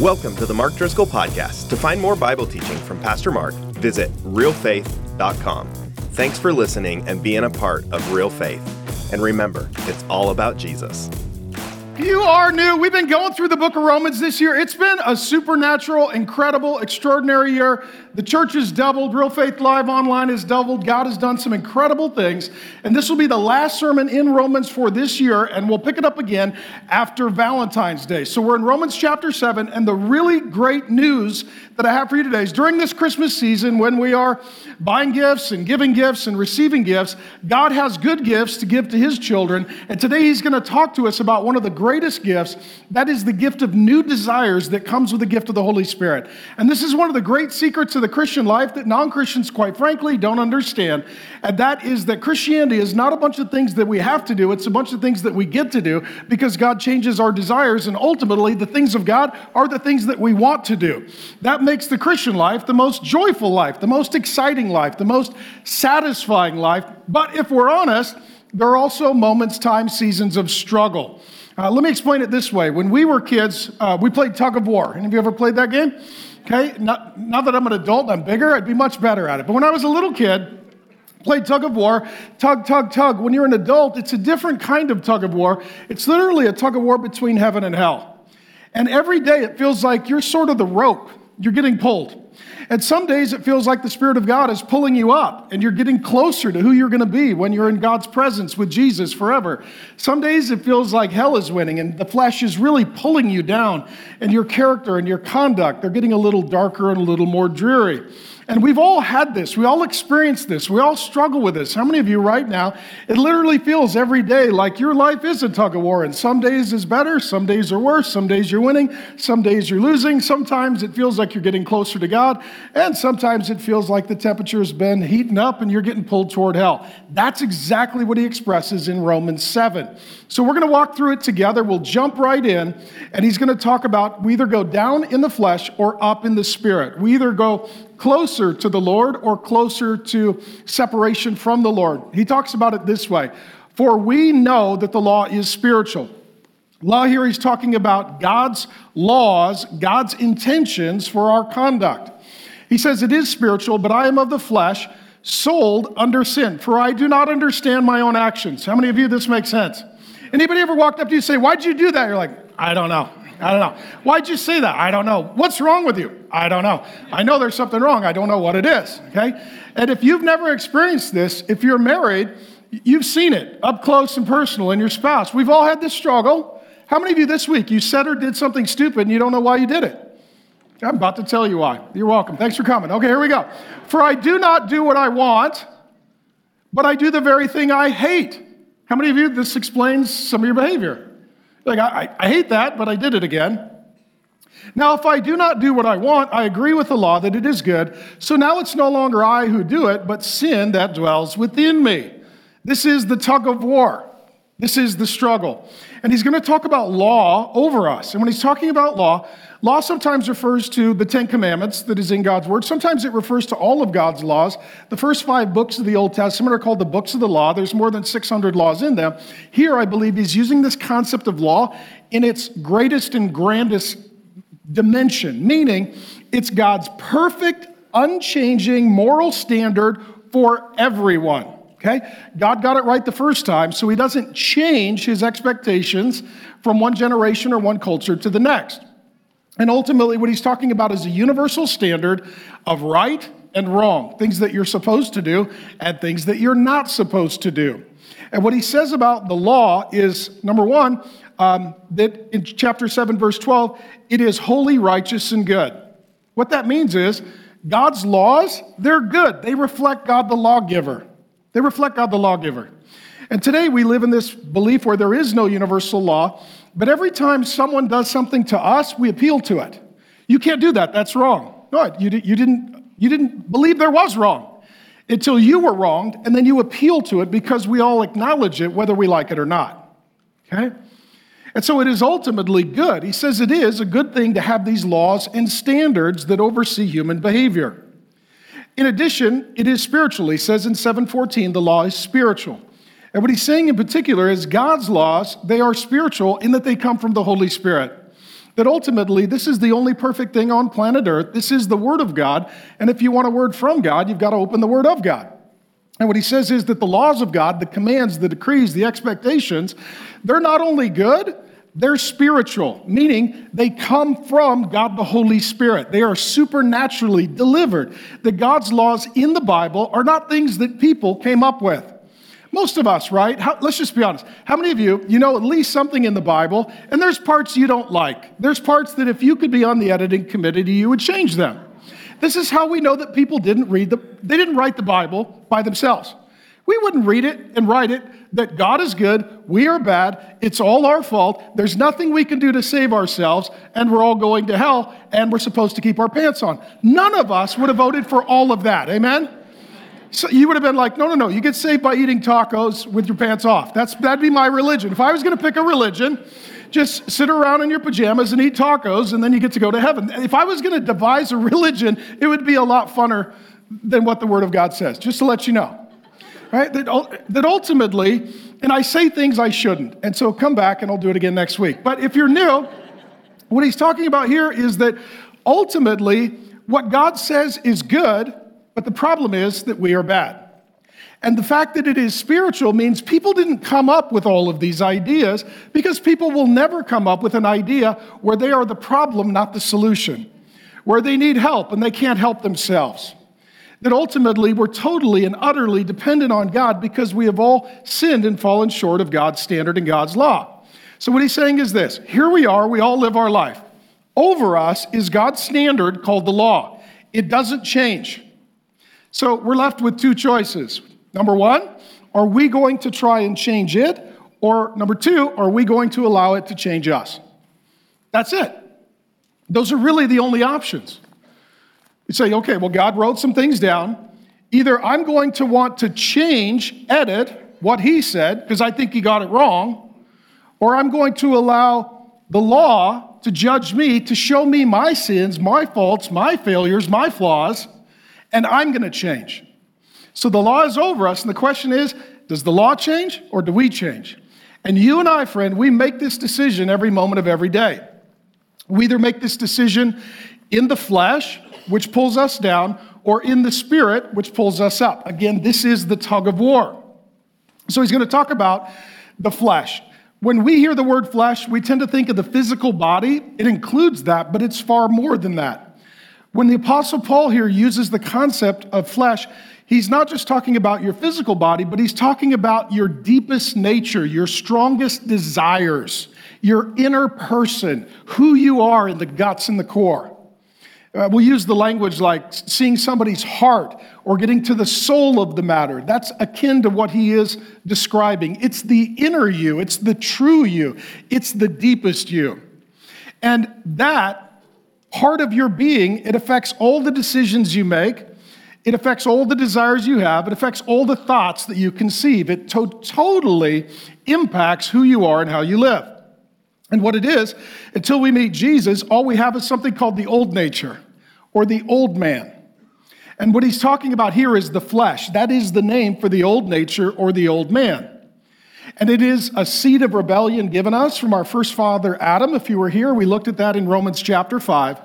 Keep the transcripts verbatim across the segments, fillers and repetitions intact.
Welcome to the Mark Driscoll Podcast. To find more Bible teaching from Pastor Mark, visit real faith dot com. Thanks for listening and being a part of Real Faith. And remember, it's all about Jesus. You are new. We've been going through the book of Romans this year. It's been a supernatural, incredible, extraordinary year. The church has doubled. Real Faith Live Online has doubled. God has done some incredible things. And this will be the last sermon in Romans for this year, and we'll pick it up again after Valentine's Day. So we're in Romans chapter seven, and the really great news that I have for you today is during this Christmas season, when we are buying gifts and giving gifts and receiving gifts, God has good gifts to give to his children. And today he's going to talk to us about one of the great greatest gifts, that is the gift of new desires that comes with the gift of the Holy Spirit. And this is one of the great secrets of the Christian life that non-Christians, quite frankly, don't understand. And that is that Christianity is not a bunch of things that we have to do. It's a bunch of things that we get to do because God changes our desires. And ultimately, the things of God are the things that we want to do. That makes the Christian life the most joyful life, the most exciting life, the most satisfying life. But if we're honest, there are also moments, times, seasons of struggle. Uh, let me explain it this way. When we were kids, uh, we played tug of war. Any of you ever played that game? Okay, now, now that I'm an adult and I'm bigger, I'd be much better at it. But when I was a little kid, played tug of war, tug, tug, tug. When you're an adult, it's a different kind of tug of war. It's literally a tug of war between heaven and hell. And every day it feels like you're sort of the rope. You're getting pulled. And some days it feels like the Spirit of God is pulling you up and you're getting closer to who you're going to be when you're in God's presence with Jesus forever. Some days it feels like hell is winning and the flesh is really pulling you down and your character and your conduct, they're getting a little darker and a little more dreary. And we've all had this. We all experience this. We all struggle with this. How many of you right now, it literally feels every day like your life is a tug of war, and some days is better, some days are worse, some days you're winning, some days you're losing. Sometimes it feels like you're getting closer to God, and sometimes it feels like the temperature has been heating up and you're getting pulled toward hell. That's exactly what he expresses in Romans seven. So we're going to walk through it together. We'll jump right in, and he's going to talk about we either go down in the flesh or up in the Spirit. We either go closer to the Lord or closer to separation from the Lord. He talks about it this way. For we know that the law is spiritual. Law here he's talking about God's laws, God's intentions for our conduct. He says it is spiritual, but I am of the flesh, sold under sin. For I do not understand my own actions. How many of you this makes sense? Anybody ever walked up to you and say, why'd you do that? You're like, I don't know. I don't know. Why'd you say that? I don't know. What's wrong with you? I don't know. I know there's something wrong. I don't know what it is. Okay. And if you've never experienced this, if you're married, you've seen it up close and personal in your spouse. We've all had this struggle. How many of you this week, you said or did something stupid and you don't know why you did it? I'm about to tell you why. You're welcome. Thanks for coming. Okay, here we go. For I do not do what I want, but I do the very thing I hate. How many of you, this explains some of your behavior? Like, I, I hate that, but I did it again. Now, if I do not do what I want, I agree with the law that it is good. So now it's no longer I who do it, but sin that dwells within me. This is the tug of war. This is the struggle. And he's going to talk about law over us. And when he's talking about law, law sometimes refers to the Ten Commandments that is in God's word. Sometimes it refers to all of God's laws. The first five books of the Old Testament are called the books of the law. There's more than six hundred laws in them. Here, I believe he's using this concept of law in its greatest and grandest dimension, meaning it's God's perfect, unchanging moral standard for everyone. Okay, God got it right the first time, so he doesn't change his expectations from one generation or one culture to the next. And ultimately, what he's talking about is a universal standard of right and wrong, things that you're supposed to do and things that you're not supposed to do. And what he says about the law is, number one, um, that in chapter seven, verse twelve, it is holy, righteous, and good. What that means is God's laws, they're good. They reflect God the lawgiver. They reflect God the lawgiver. And today we live in this belief where there is no universal law, but every time someone does something to us, we appeal to it. You can't do that. That's wrong. No, you, you didn't, you didn't believe there was wrong until you were wronged, and then you appeal to it because we all acknowledge it, whether we like it or not. Okay? And so it is ultimately good. He says it is a good thing to have these laws and standards that oversee human behavior. In addition, it is spiritual. He says in seven fourteen, the law is spiritual. And what he's saying in particular is God's laws, they are spiritual in that they come from the Holy Spirit. that ultimately this is the only perfect thing on planet Earth. This is the Word of God. And if you want a word from God, you've got to open the Word of God. And what he says is that the laws of God, the commands, the decrees, the expectations, they're not only good, they're spiritual, meaning they come from God the Holy Spirit. They are supernaturally delivered. That God's laws in the Bible are not things that people came up with. Most of us, right? How, let's just be honest. How many of you, you know at least something in the Bible, and there's parts you don't like. There's parts that if you could be on the editing committee, you would change them. This is how we know that people didn't read the, they didn't write the Bible by themselves. We wouldn't read it and write it that God is good, we are bad, it's all our fault, there's nothing we can do to save ourselves, and we're all going to hell, and we're supposed to keep our pants on. None of us would have voted for all of that, amen? So you would have been like, no, no, no, you get saved by eating tacos with your pants off. That's, that'd be my religion. If I was going to pick a religion, just sit around in your pajamas and eat tacos, and then you get to go to heaven. If I was going to devise a religion, it would be a lot funner than what the Word of God says, just to let you know. Right? That, that ultimately, and I say things I shouldn't, and so come back and I'll do it again next week. But if you're new, what he's talking about here is that ultimately what God says is good, but the problem is that we are bad. And the fact that it is spiritual means people didn't come up with all of these ideas, because people will never come up with an idea where they are the problem, not the solution, where they need help and they can't help themselves. That ultimately we're totally and utterly dependent on God, because we have all sinned and fallen short of God's standard and God's law. So what he's saying is this: here we are, we all live our life. Over us is God's standard called the law. It doesn't change. So we're left with two choices. Number one, are we going to try and change it? Or number two, are we going to allow it to change us? That's it. Those are really the only options. You say, okay, well, God wrote some things down. Either I'm going to want to change, edit what he said, because I think he got it wrong, or I'm going to allow the law to judge me, to show me my sins, my faults, my failures, my flaws, and I'm going to change. So the law is over us, and the question is, does the law change or do we change? And you and I, friend, we make this decision every moment of every day. We either make this decision in the flesh, which pulls us down, or in the spirit, which pulls us up. Again, this is the tug of war. So he's going to talk about the flesh. When we hear the word flesh, we tend to think of the physical body. It includes that, but it's far more than that. When the Apostle Paul here uses the concept of flesh, he's not just talking about your physical body, but he's talking about your deepest nature, your strongest desires, your inner person, who you are in the guts and the core. Uh, we'll use the language like seeing somebody's heart or getting to the soul of the matter. That's akin to what he is describing. It's the inner you. It's the true you. It's the deepest you. And that part of your being, it affects all the decisions you make. It affects all the desires you have. It affects all the thoughts that you conceive. It to- totally impacts who you are and how you live. And what it is, until we meet Jesus, all we have is something called the old nature or the old man. And what he's talking about here is the flesh. That is the name for the old nature or the old man. And it is a seed of rebellion given us from our first father, Adam. If you were here, we looked at that in Romans chapter five.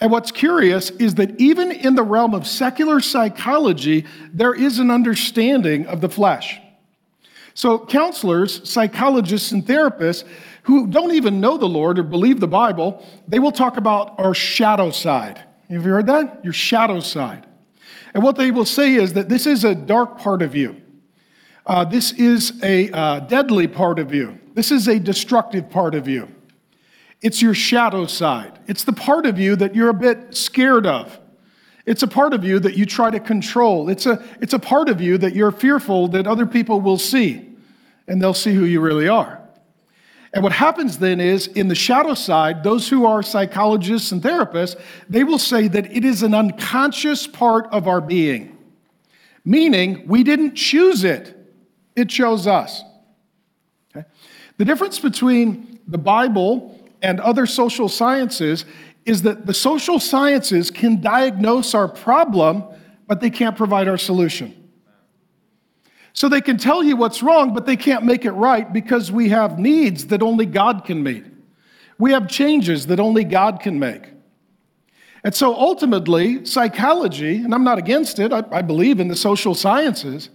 And what's curious is that even in the realm of secular psychology, there is an understanding of the flesh. So counselors, psychologists, and therapists who don't even know the Lord or believe the Bible, they will talk about our shadow side. Have you heard that? Your shadow side. And what they will say is that this is a dark part of you. Uh, this is a uh, deadly part of you. This is a destructive part of you. It's your shadow side. It's the part of you that you're a bit scared of. It's a part of you that you try to control. It's a, it's a part of you that you're fearful that other people will see, and they'll see who you really are. And what happens then is, in the shadow side, those who are psychologists and therapists, they will say that it is an unconscious part of our being, meaning we didn't choose it. It shows us. Okay? The difference between the Bible and other social sciences is that the social sciences can diagnose our problem, but they can't provide our solution. So they can tell you what's wrong, but they can't make it right, because we have needs that only God can meet. We have changes that only God can make. And so ultimately, psychology, and I'm not against it, I, I believe in the social sciences,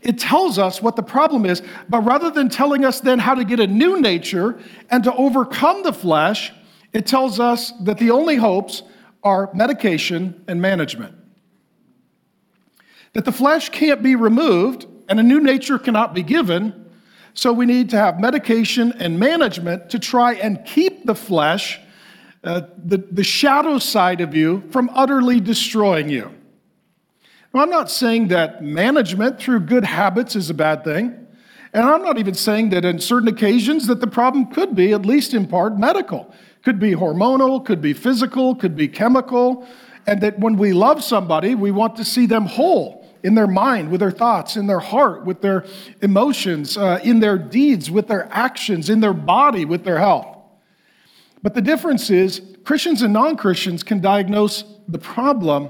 it tells us what the problem is, but rather than telling us then how to get a new nature and to overcome the flesh, it tells us that the only hopes are medication and management. That the flesh can't be removed and a new nature cannot be given, so we need to have medication and management to try and keep the flesh, uh, the, the shadow side of you, from utterly destroying you. Now, I'm not saying that management through good habits is a bad thing, and I'm not even saying that in certain occasions that the problem could be, at least in part, medical. Could be hormonal, could be physical, could be chemical, and that when we love somebody, we want to see them whole. In their mind, with their thoughts, in their heart, with their emotions, uh, in their deeds, with their actions, in their body, with their health. But the difference is Christians and non-Christians can diagnose the problem,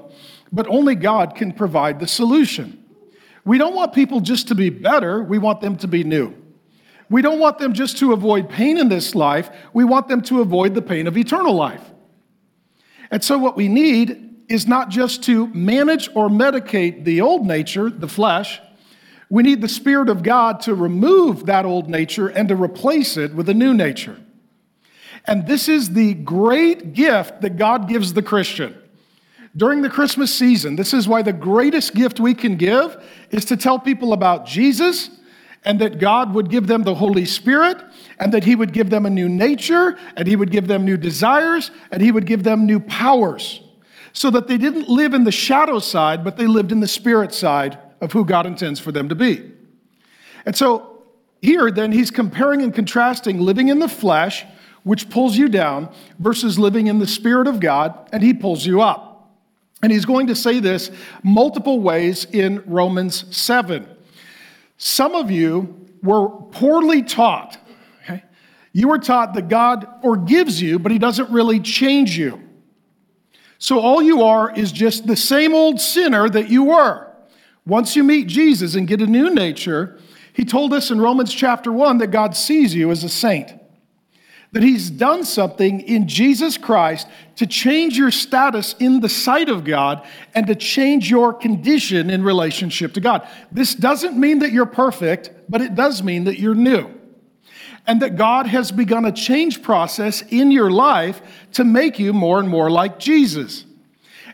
but only God can provide the solution. We don't want people just to be better. We want them to be new. We don't want them just to avoid pain in this life. We want them to avoid the pain of eternal life. And so what we need is not just to manage or medicate the old nature, the flesh. We need the Spirit of God to remove that old nature and to replace it with a new nature. And this is the great gift that God gives the Christian. During the Christmas season, this is why the greatest gift we can give is to tell people about Jesus, and that God would give them the Holy Spirit, and that he would give them a new nature, and he would give them new desires, and he would give them new powers, so that they didn't live in the shadow side, but they lived in the Spirit side of who God intends for them to be. And so here then he's comparing and contrasting living in the flesh, which pulls you down, versus living in the Spirit of God, and he pulls you up. And he's going to say this multiple ways in Romans seven. Some of you were poorly taught. Okay? You were taught that God forgives you, but he doesn't really change you. So all you are is just the same old sinner that you were. Once you meet Jesus and get a new nature, he told us in Romans chapter one that God sees you as a saint, that he's done something in Jesus Christ to change your status in the sight of God and to change your condition in relationship to God. This doesn't mean that you're perfect, but it does mean that you're new, and that God has begun a change process in your life to make you more and more like Jesus.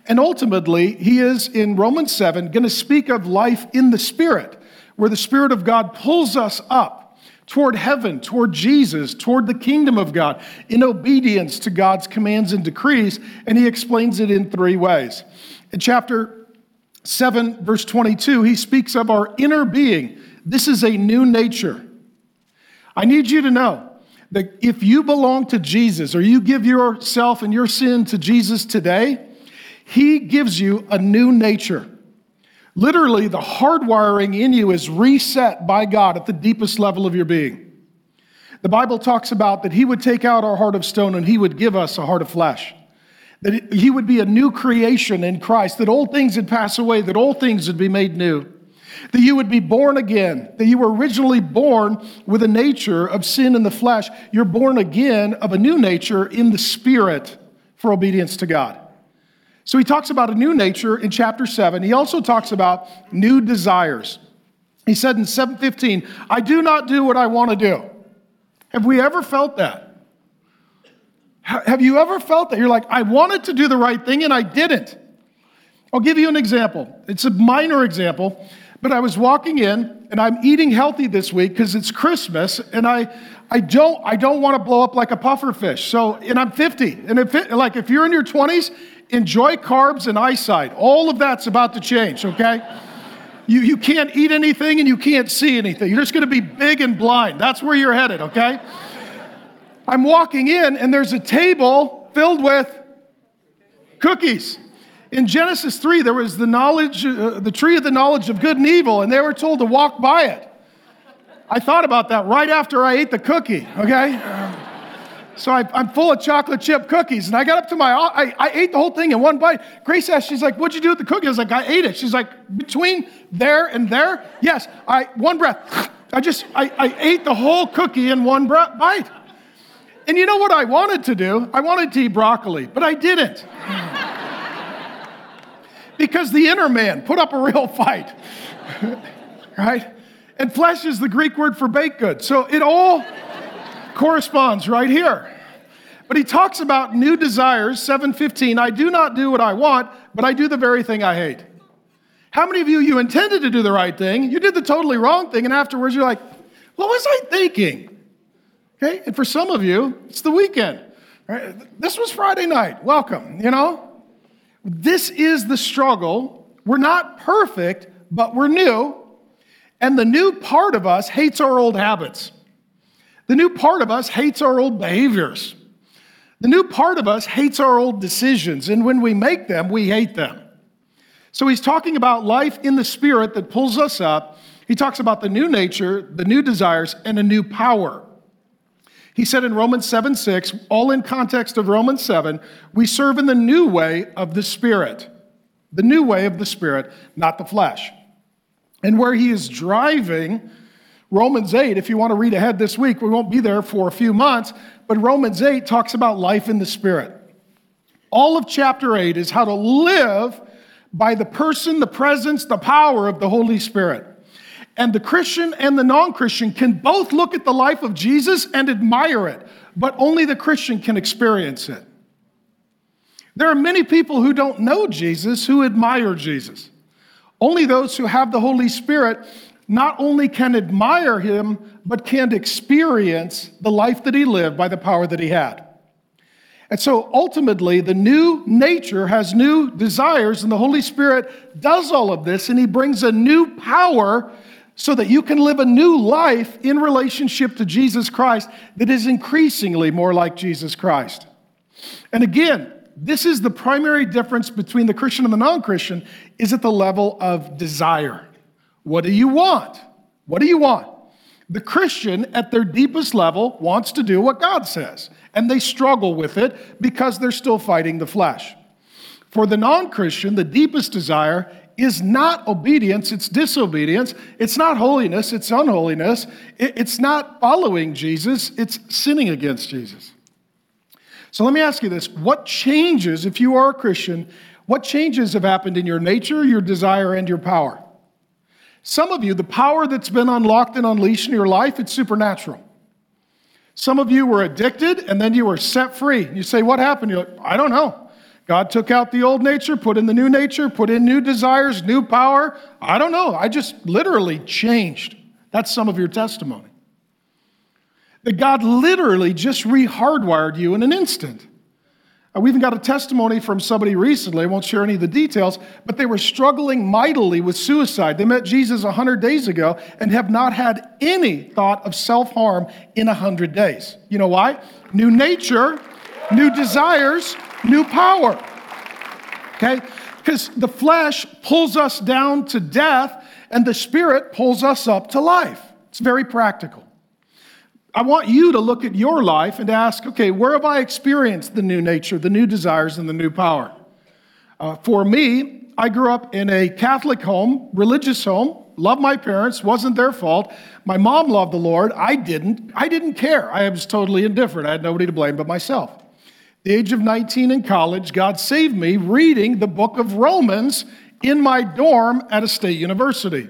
And ultimately, he is, in Romans seven, going to speak of life in the Spirit, where the Spirit of God pulls us up toward heaven, toward Jesus, toward the kingdom of God, in obedience to God's commands and decrees, and he explains it in three ways. In chapter seven, verse twenty-two, he speaks of our inner being. This is a new nature. I need you to know that if you belong to Jesus, or you give yourself and your sin to Jesus today, he gives you a new nature. Literally, the hardwiring in you is reset by God at the deepest level of your being. The Bible talks about that he would take out our heart of stone and he would give us a heart of flesh. That he would be a new creation in Christ, that old things would pass away, that all things would be made new. That you would be born again, that you were originally born with a nature of sin in the flesh. You're born again of a new nature in the Spirit for obedience to God. So he talks about a new nature in chapter seven. He also talks about new desires. He said in seven fifteen, I do not do what I want to do. Have we ever felt that? Have you ever felt that? You're like, I wanted to do the right thing and I didn't. I'll give you an example. It's a minor example. But I was walking in, and I'm eating healthy this week because it's Christmas, and I, I don't, I don't want to blow up like a puffer fish. So, and I'm fifty, and if it, like if you're in your twenties, enjoy carbs and eyesight. All of that's about to change. Okay, you you can't eat anything and you can't see anything. You're just going to be big and blind. That's where you're headed. Okay, I'm walking in, and there's a table filled with cookies. In Genesis three, there was the knowledge, uh, the tree of the knowledge of good and evil, and they were told to walk by it. I thought about that right after I ate the cookie, okay? So I, I'm full of chocolate chip cookies, and I got up to my, I, I ate the whole thing in one bite. Grace asked, she's like, what'd you do with the cookie? I was like, I ate it. She's like, between there and there? Yes, I, one breath. I just, I, I ate the whole cookie in one breath, bite. And you know what I wanted to do? I wanted to eat broccoli, but I didn't. Because the inner man put up a real fight, right? And flesh is the Greek word for baked goods. So it all corresponds right here. But he talks about new desires, seven fifteen. I do not do what I want, but I do the very thing I hate. How many of you, you intended to do the right thing, you did the totally wrong thing, and afterwards you're like, what was I thinking? Okay, and for some of you, it's the weekend. Right? This was Friday night, welcome, you know? This is the struggle. We're not perfect, but we're new. And the new part of us hates our old habits. The new part of us hates our old behaviors. The new part of us hates our old decisions. And when we make them, we hate them. So he's talking about life in the Spirit that pulls us up. He talks about the new nature, the new desires, and a new power. He said in Romans seven six, all in context of Romans seven, we serve in the new way of the Spirit. The new way of the Spirit, not the flesh. And where he is driving, Romans eight, if you want to read ahead this week, we won't be there for a few months, but Romans eight talks about life in the Spirit. All of chapter eight is how to live by the person, the presence, the power of the Holy Spirit. And the Christian and the non-Christian can both look at the life of Jesus and admire it, but only the Christian can experience it. There are many people who don't know Jesus who admire Jesus. Only those who have the Holy Spirit not only can admire him, but can experience the life that he lived by the power that he had. And so ultimately, the new nature has new desires, and the Holy Spirit does all of this, and he brings a new power so that you can live a new life in relationship to Jesus Christ that is increasingly more like Jesus Christ. And again, this is the primary difference between the Christian and the non-Christian, is at the level of desire. What do you want? What do you want? The Christian, at their deepest level, wants to do what God says, and they struggle with it because they're still fighting the flesh. For the non-Christian, the deepest desire is not obedience, it's disobedience. It's not holiness, it's unholiness. It's not following Jesus, it's sinning against Jesus. So let me ask you this. What changes, if you are a Christian, what changes have happened in your nature, your desire, and your power? Some of you, the power that's been unlocked and unleashed in your life, it's supernatural. Some of you were addicted, and then you were set free. You say, what happened? You're like, I don't know. God took out the old nature, put in the new nature, put in new desires, new power. I don't know. I just literally changed. That's some of your testimony. That God literally just re-hardwired you in an instant. We even got a testimony from somebody recently. I won't share any of the details, but they were struggling mightily with suicide. They met Jesus one hundred days ago and have not had any thought of self-harm in one hundred days. You know why? New nature, new desires, new power. Okay? Because the flesh pulls us down to death and the Spirit pulls us up to life. It's very practical. I want you to look at your life and ask, okay, where have I experienced the new nature, the new desires, and the new power? Uh, for me, I grew up in a Catholic home, religious home, loved my parents, wasn't their fault. My mom loved the Lord. I didn't. I didn't care. I was totally indifferent. I had nobody to blame but myself. At the age of nineteen in college, God saved me reading the book of Romans in my dorm at a state university.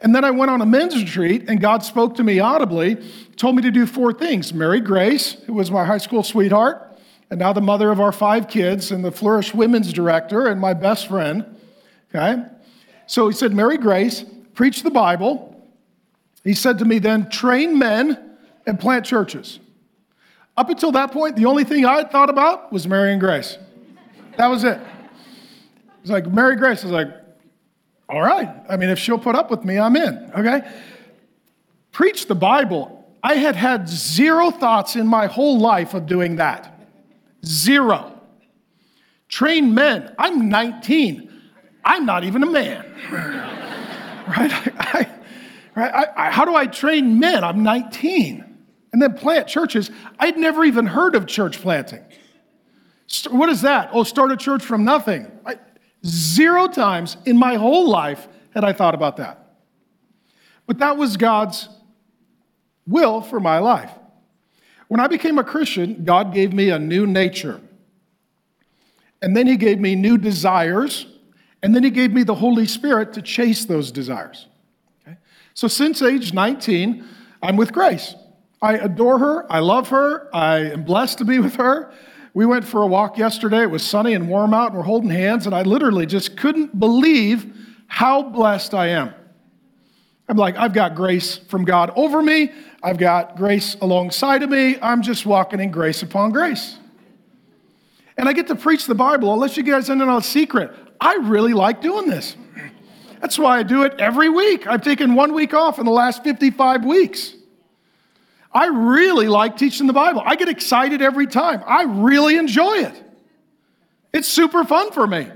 And then I went on a men's retreat, and God spoke to me audibly, told me to do four things. Marry Grace, who was my high school sweetheart, and now the mother of our five kids, and the Flourish Women's Director, and my best friend, okay? So he said, marry Grace, preach the Bible. He said to me then, train men and plant churches. Up until that point, the only thing I had thought about was marrying Grace. That was it. It was like, marry Grace. I was like, all right, I mean, if she'll put up with me, I'm in, okay? Preach the Bible. I had had zero thoughts in my whole life of doing that. Zero. Train men. I'm nineteen. I'm not even a man. Right? I, I, right? I, I, how do I train men? I'm nineteen. And then plant churches. I'd never even heard of church planting. St- what is that? Oh, start a church from nothing. I, Zero times in my whole life had I thought about that. But that was God's will for my life. When I became a Christian, God gave me a new nature. And then he gave me new desires. And then he gave me the Holy Spirit to chase those desires. Okay? So since age nineteen, I'm with Grace. I adore her. I love her. I am blessed to be with her. We went for a walk yesterday. It was sunny and warm out, and we're holding hands, and I literally just couldn't believe how blessed I am. I'm like, I've got grace from God over me. I've got grace alongside of me. I'm just walking in grace upon grace. And I get to preach the Bible. I'll let you guys in on a secret. I really like doing this. That's why I do it every week. I've taken one week off in the last fifty-five weeks. I really like teaching the Bible. I get excited every time. I really enjoy it. It's super fun for me.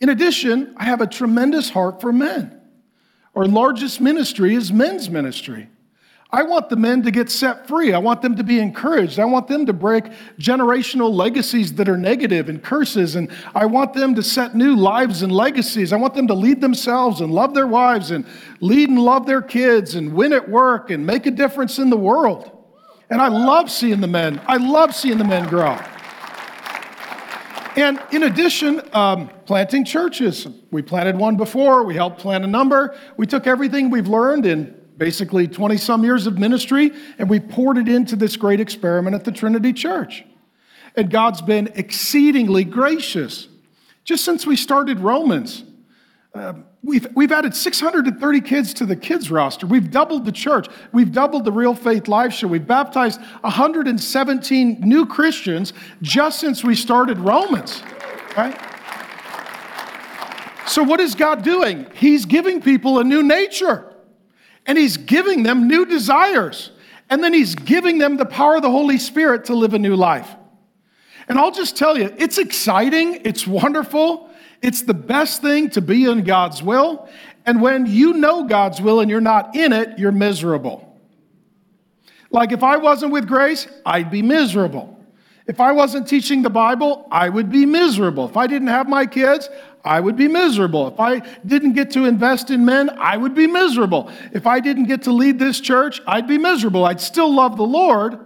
In addition, I have a tremendous heart for men. Our largest ministry is men's ministry. I want the men to get set free. I want them to be encouraged. I want them to break generational legacies that are negative and curses. And I want them to set new lives and legacies. I want them to lead themselves and love their wives and lead and love their kids and win at work and make a difference in the world. And I love seeing the men. I love seeing the men grow. And in addition, um, planting churches. We planted one before. We helped plant a number. We took everything we've learned in basically twenty-some years of ministry, and we poured it into this great experiment at the Trinity Church. And God's been exceedingly gracious. Just since we started Romans, uh, we've, we've added six hundred thirty kids to the kids roster. We've doubled the church. We've doubled the Real Faith Life Show. We've baptized one hundred seventeen new Christians just since we started Romans, right? So what is God doing? He's giving people a new nature. And he's giving them new desires. And then he's giving them the power of the Holy Spirit to live a new life. And I'll just tell you, it's exciting. It's wonderful. It's the best thing to be in God's will. And when you know God's will and you're not in it, you're miserable. Like if I wasn't with Grace, I'd be miserable. If I wasn't teaching the Bible, I would be miserable. If I didn't have my kids, I would be miserable. If I didn't get to invest in men, I would be miserable. If I didn't get to lead this church, I'd be miserable. I'd still love the Lord,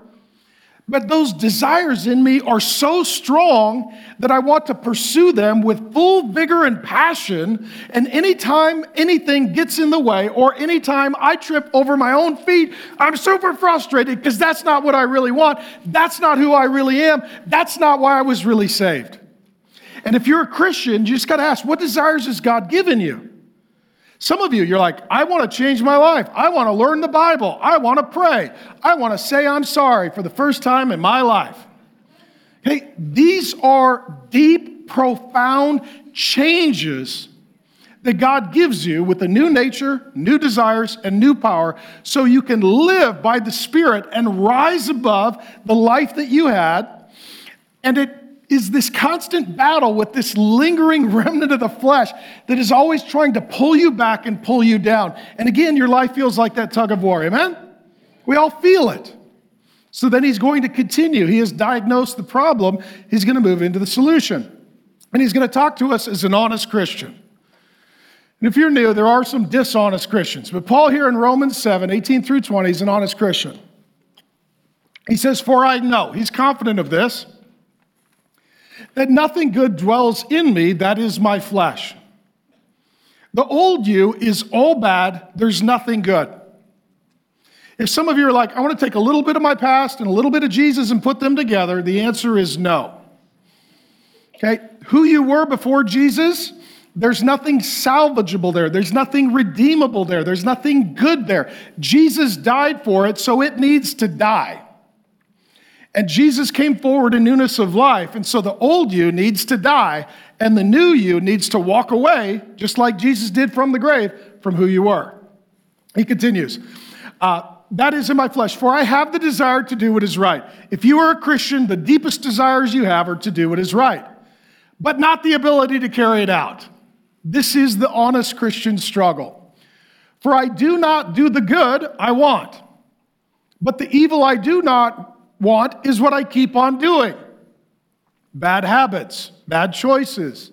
but those desires in me are so strong that I want to pursue them with full vigor and passion. And anytime anything gets in the way or anytime I trip over my own feet, I'm super frustrated because that's not what I really want. That's not who I really am. That's not why I was really saved. And if you're a Christian, you just got to ask, what desires has God given you? Some of you, you're like, I want to change my life. I want to learn the Bible. I want to pray. I want to say I'm sorry for the first time in my life. Okay, these are deep, profound changes that God gives you with a new nature, new desires, and new power so you can live by the Spirit and rise above the life that you had. And it is this constant battle with this lingering remnant of the flesh that is always trying to pull you back and pull you down. And again, your life feels like that tug of war, amen? We all feel it. So then he's going to continue. He has diagnosed the problem. He's going to move into the solution. And he's going to talk to us as an honest Christian. And if you're new, there are some dishonest Christians. But Paul here in Romans seven, eighteen through twenty, is an honest Christian. He says, for I know, he's confident of this, that nothing good dwells in me, that is my flesh. The old you is all bad, there's nothing good. If some of you are like, I want to take a little bit of my past and a little bit of Jesus and put them together, the answer is no. Okay, who you were before Jesus, there's nothing salvageable there. There's nothing redeemable there. There's nothing good there. Jesus died for it, so it needs to die. And Jesus came forward in newness of life. And so the old you needs to die and the new you needs to walk away, just like Jesus did from the grave, from who you were. He continues, uh, that is in my flesh, for I have the desire to do what is right. If you are a Christian, the deepest desires you have are to do what is right, but not the ability to carry it out. This is the honest Christian struggle. For I do not do the good I want, but the evil I do not want is what I keep on doing. Bad habits, bad choices.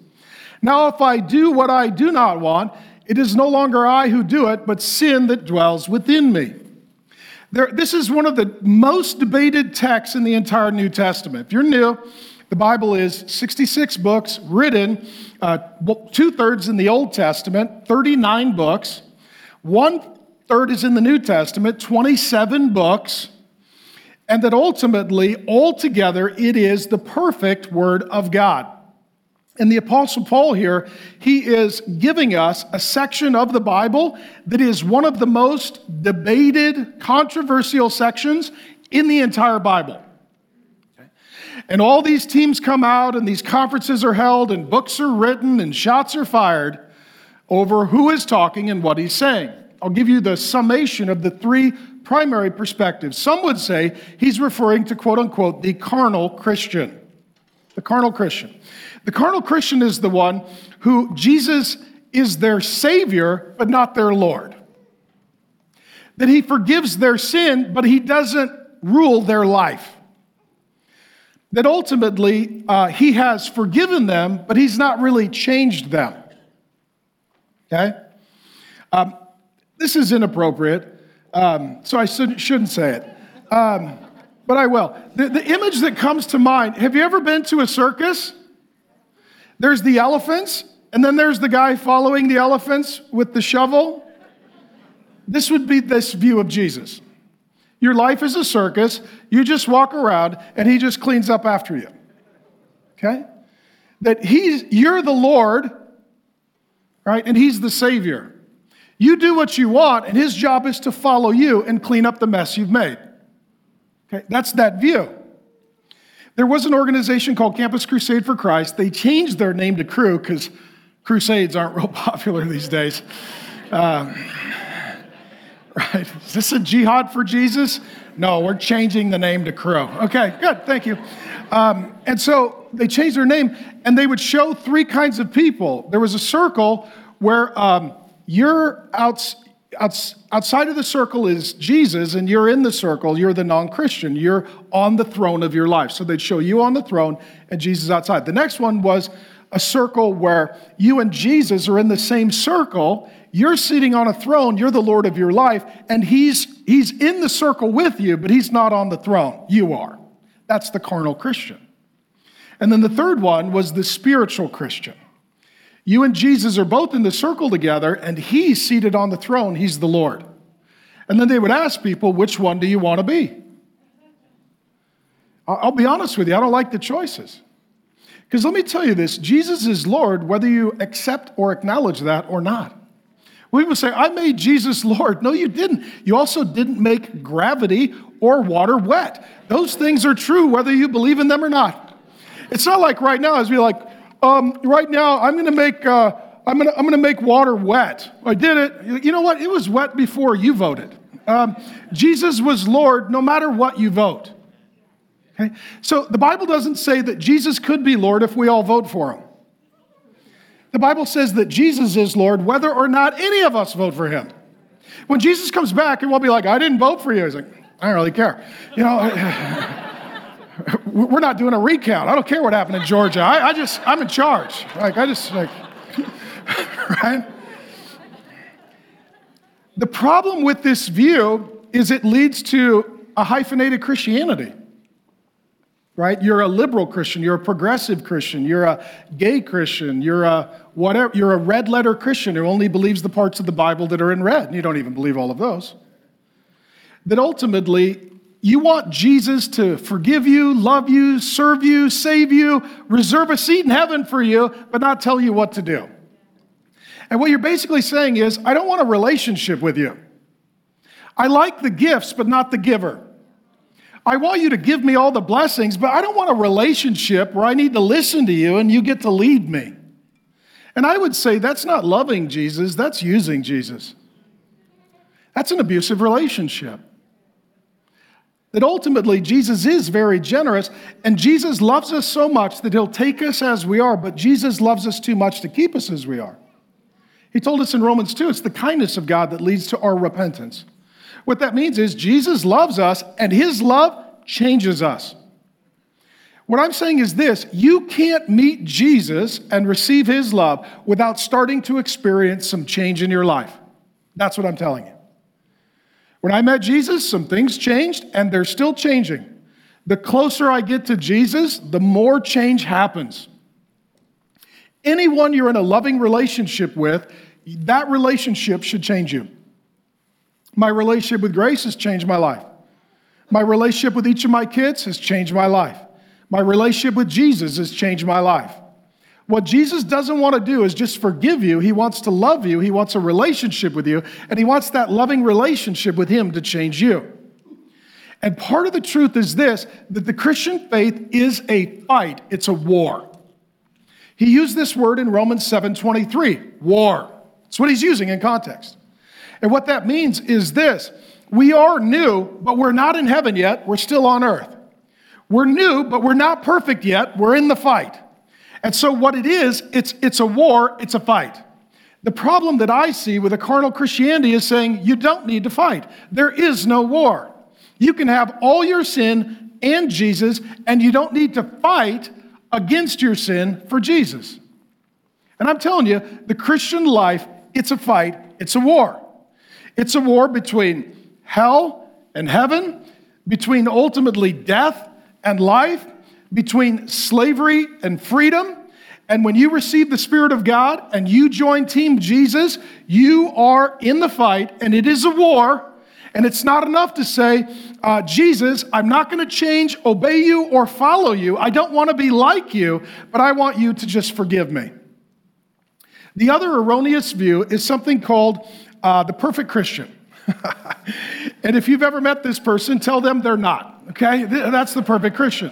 Now, if I do what I do not want, it is no longer I who do it, but sin that dwells within me. There, this is one of the most debated texts in the entire New Testament. If you're new, the Bible is sixty-six books written, uh, two-thirds in the Old Testament, thirty-nine books. One-third is in the New Testament, twenty-seven books. And that ultimately, altogether, it is the perfect Word of God. And the Apostle Paul here, he is giving us a section of the Bible that is one of the most debated, controversial sections in the entire Bible. And all these teams come out and these conferences are held and books are written and shots are fired over who is talking and what he's saying. I'll give you the summation of the three primary perspectives. Some would say he's referring to, quote unquote, the carnal Christian. The carnal Christian. The carnal Christian is the one who Jesus is their Savior, but not their Lord. That he forgives their sin, but he doesn't rule their life. That ultimately, uh, he has forgiven them, but he's not really changed them. Okay? Um, this is inappropriate, um, so I shouldn't, shouldn't say it. Um, but I will. The, the image that comes to mind, have you ever been to a circus? There's the elephants, and then there's the guy following the elephants with the shovel. This would be this view of Jesus. Your life is a circus. You just walk around, and he just cleans up after you. Okay? That he's, you're the Lord, right? And he's the Savior. You do what you want, and his job is to follow you and clean up the mess you've made. Okay? That's that view. There was an organization called Campus Crusade for Christ. They changed their name to Crew because crusades aren't real popular these days. Um, right? Is this a jihad for Jesus? No, we're changing the name to Crew. Okay, good. Thank you. Um, and so they changed their name, and they would show three kinds of people. There was a circle where um, you're out, out, outside of the circle is Jesus, and you're in the circle. You're the non-Christian. You're on the throne of your life. So they'd show you on the throne and Jesus outside. The next one was a circle where you and Jesus are in the same circle. You're sitting on a throne. You're the Lord of your life. And he's, he's in the circle with you, but he's not on the throne. You are. That's the carnal Christian. And then the third one was the spiritual Christian. You and Jesus are both in the circle together, and he's seated on the throne. He's the Lord. And then they would ask people, which one do you want to be? I'll be honest with you, I don't like the choices. Because let me tell you this, Jesus is Lord whether you accept or acknowledge that or not. We will say, I made Jesus Lord. No, you didn't. You also didn't make gravity or water wet. Those things are true whether you believe in them or not. It's not like right now, as we like, Um, right now, I'm going to make uh, I'm going to I'm going to make water wet. I did it. You know what? It was wet before you voted. Um, Jesus was Lord, no matter what you vote. Okay. So the Bible doesn't say that Jesus could be Lord if we all vote for him. The Bible says that Jesus is Lord, whether or not any of us vote for him. When Jesus comes back, it won't be like, I didn't vote for you. He's like, I don't really care. You know. We're not doing a recount. I don't care what happened in Georgia. I, I just, I'm in charge. Like, I just, like, right? The problem with this view is it leads to a hyphenated Christianity, right? You're a liberal Christian. You're a progressive Christian. You're a gay Christian. You're a whatever. You're a red letter Christian who only believes the parts of the Bible that are in red. And you don't even believe all of those. That ultimately, you want Jesus to forgive you, love you, serve you, save you, reserve a seat in heaven for you, but not tell you what to do. And what you're basically saying is, I don't want a relationship with you. I like the gifts, but not the giver. I want you to give me all the blessings, but I don't want a relationship where I need to listen to you and you get to lead me. And I would say that's not loving Jesus, that's using Jesus. That's an abusive relationship. That ultimately, Jesus is very generous, and Jesus loves us so much that he'll take us as we are, but Jesus loves us too much to keep us as we are. He told us in Romans two, it's the kindness of God that leads to our repentance. What that means is Jesus loves us, and his love changes us. What I'm saying is this, you can't meet Jesus and receive his love without starting to experience some change in your life. That's what I'm telling you. When I met Jesus, some things changed, and they're still changing. The closer I get to Jesus, the more change happens. Anyone you're in a loving relationship with, that relationship should change you. My relationship with Grace has changed my life. My relationship with each of my kids has changed my life. My relationship with Jesus has changed my life. What Jesus doesn't want to do is just forgive you. He wants to love you. He wants a relationship with you, and he wants that loving relationship with him to change you. And part of the truth is this, that the Christian faith is a fight. It's a war. He used this word in Romans seven twenty-three, war. That's what he's using in context. And what that means is this, we are new, but we're not in heaven yet. We're still on earth. We're new, but we're not perfect yet. We're in the fight. And so what it is, it's, it's a war, it's a fight. The problem that I see with a carnal Christianity is saying, you don't need to fight. There is no war. You can have all your sin and Jesus, and you don't need to fight against your sin for Jesus. And I'm telling you, the Christian life, it's a fight, it's a war. It's a war between hell and heaven, between ultimately death and life, between slavery and freedom. And when you receive the Spirit of God and you join Team Jesus, you are in the fight, and it is a war. And it's not enough to say, uh, Jesus, I'm not going to change, obey you, or follow you. I don't want to be like you, but I want you to just forgive me. The other erroneous view is something called uh, the perfect Christian. And if you've ever met this person, tell them they're not, okay? That's the perfect Christian.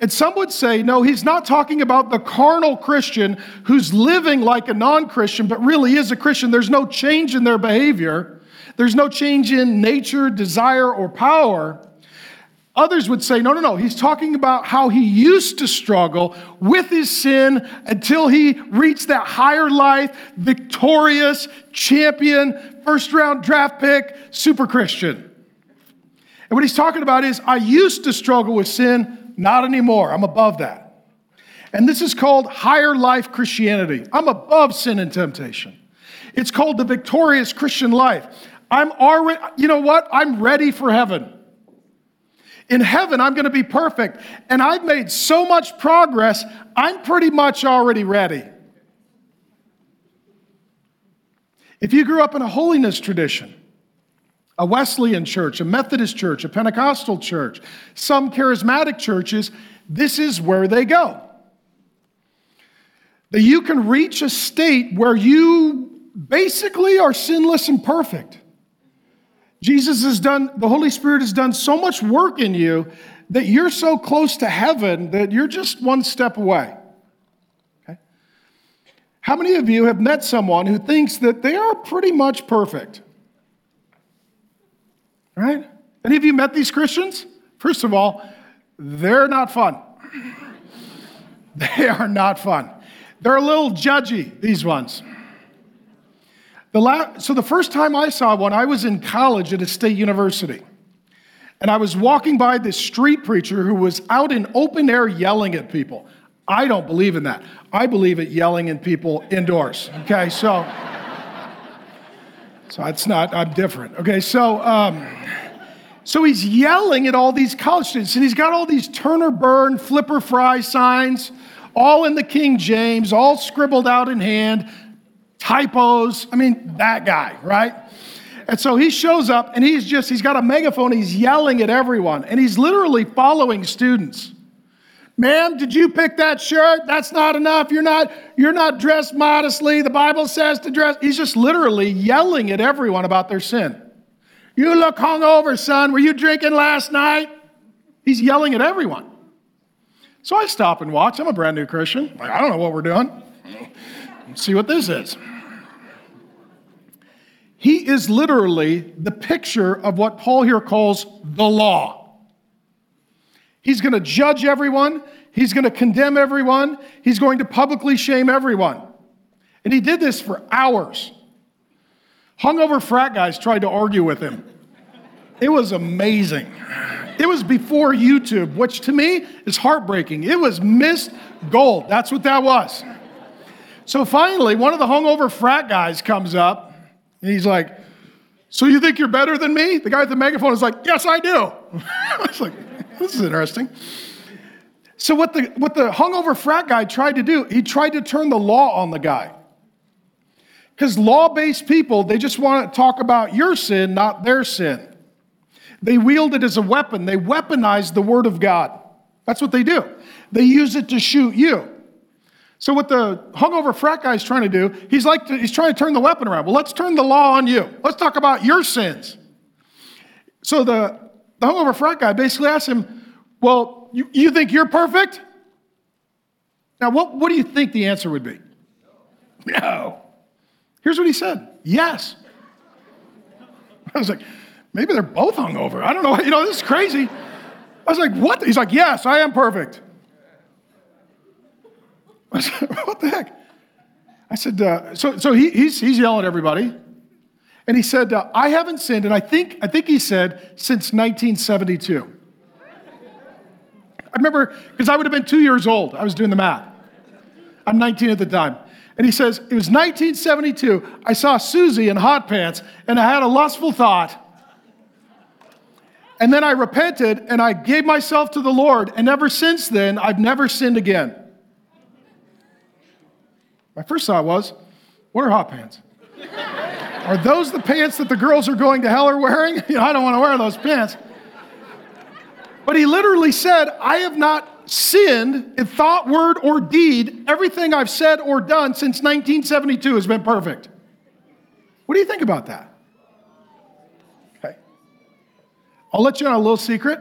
And some would say, no, he's not talking about the carnal Christian who's living like a non-Christian, but really is a Christian. There's no change in their behavior. There's no change in nature, desire, or power. Others would say, no, no, no. He's talking about how he used to struggle with his sin until he reached that higher life, victorious, champion, first round draft pick, super Christian. And what he's talking about is, I used to struggle with sin. Not anymore. I'm above that. And this is called higher life Christianity. I'm above sin and temptation. It's called the victorious Christian life. I'm already, you know what? I'm ready for heaven. In heaven, I'm going to be perfect. And I've made so much progress, I'm pretty much already ready. If you grew up in a holiness tradition, a Wesleyan church, a Methodist church, a Pentecostal church, some charismatic churches, this is where they go. That you can reach a state where you basically are sinless and perfect. Jesus has done, the Holy Spirit has done so much work in you that you're so close to heaven that you're just one step away. Okay? How many of you have met someone who thinks that they are pretty much perfect? Right? Any of you met these Christians? First of all, they're not fun. They are not fun. They're a little judgy, these ones. The la- so the first time I saw one, I was in college at a state university. And I was walking by this street preacher who was out in open air yelling at people. I don't believe in that. I believe at yelling at people indoors. Okay, so... So it's not, I'm different. Okay, so um, so he's yelling at all these college students, and he's got all these turn or burn, flip or fry signs, all in the King James, all scribbled out in hand, typos. I mean, that guy, right? And so he shows up, and he's just, he's got a megaphone, he's yelling at everyone, and he's literally following students. Ma'am, did you pick that shirt? That's not enough. You're not, you're not dressed modestly. The Bible says to dress. He's just literally yelling at everyone about their sin. You look hungover, son. Were you drinking last night? He's yelling at everyone. So I stop and watch. I'm a brand new Christian. Like, I don't know what we're doing. Let's see what this is. He is literally the picture of what Paul here calls the law. He's going to judge everyone. He's going to condemn everyone. He's going to publicly shame everyone. And he did this for hours. Hungover frat guys tried to argue with him. It was amazing. It was before YouTube, which to me is heartbreaking. It was missed gold. That's what that was. So finally, one of the hungover frat guys comes up, and he's like, So you think you're better than me? The guy at the megaphone is like, yes, I do. I was like, this is interesting. So what the, what the hungover frat guy tried to do, he tried to turn the law on the guy. Because law-based people, they just want to talk about your sin, not their sin. They wield it as a weapon. They weaponize the word of God. That's what they do. They use it to shoot you. So what the hungover frat guy's trying to do, he's like to, he's trying to turn the weapon around. Well, let's turn the law on you. Let's talk about your sins. So the, the hungover frat guy basically asked him, well, you, you think you're perfect? Now, what, what do you think the answer would be? No. No. Here's what he said. Yes. I was like, maybe they're both hungover. I don't know. You know, this is crazy. I was like, what? He's like, yes, I am perfect. I said, what the heck? I said, uh, so so he, he's he's yelling at everybody. And he said, uh, I haven't sinned, and I think I think he said, since nineteen seventy-two. I remember, because I would have been two years old. I was doing the math. I'm nineteen at the time. And he says, it was nineteen seventy-two. I saw Susie in hot pants, and I had a lustful thought. And then I repented, and I gave myself to the Lord. And ever since then, I've never sinned again. My first thought was, what are hot pants? Are those the pants that the girls are going to hell are wearing? You know, I don't want to wear those pants. But he literally said, I have not sinned in thought, word, or deed. Everything I've said or done since nineteen seventy-two has been perfect. What do you think about that? Okay. I'll let you in on a little secret.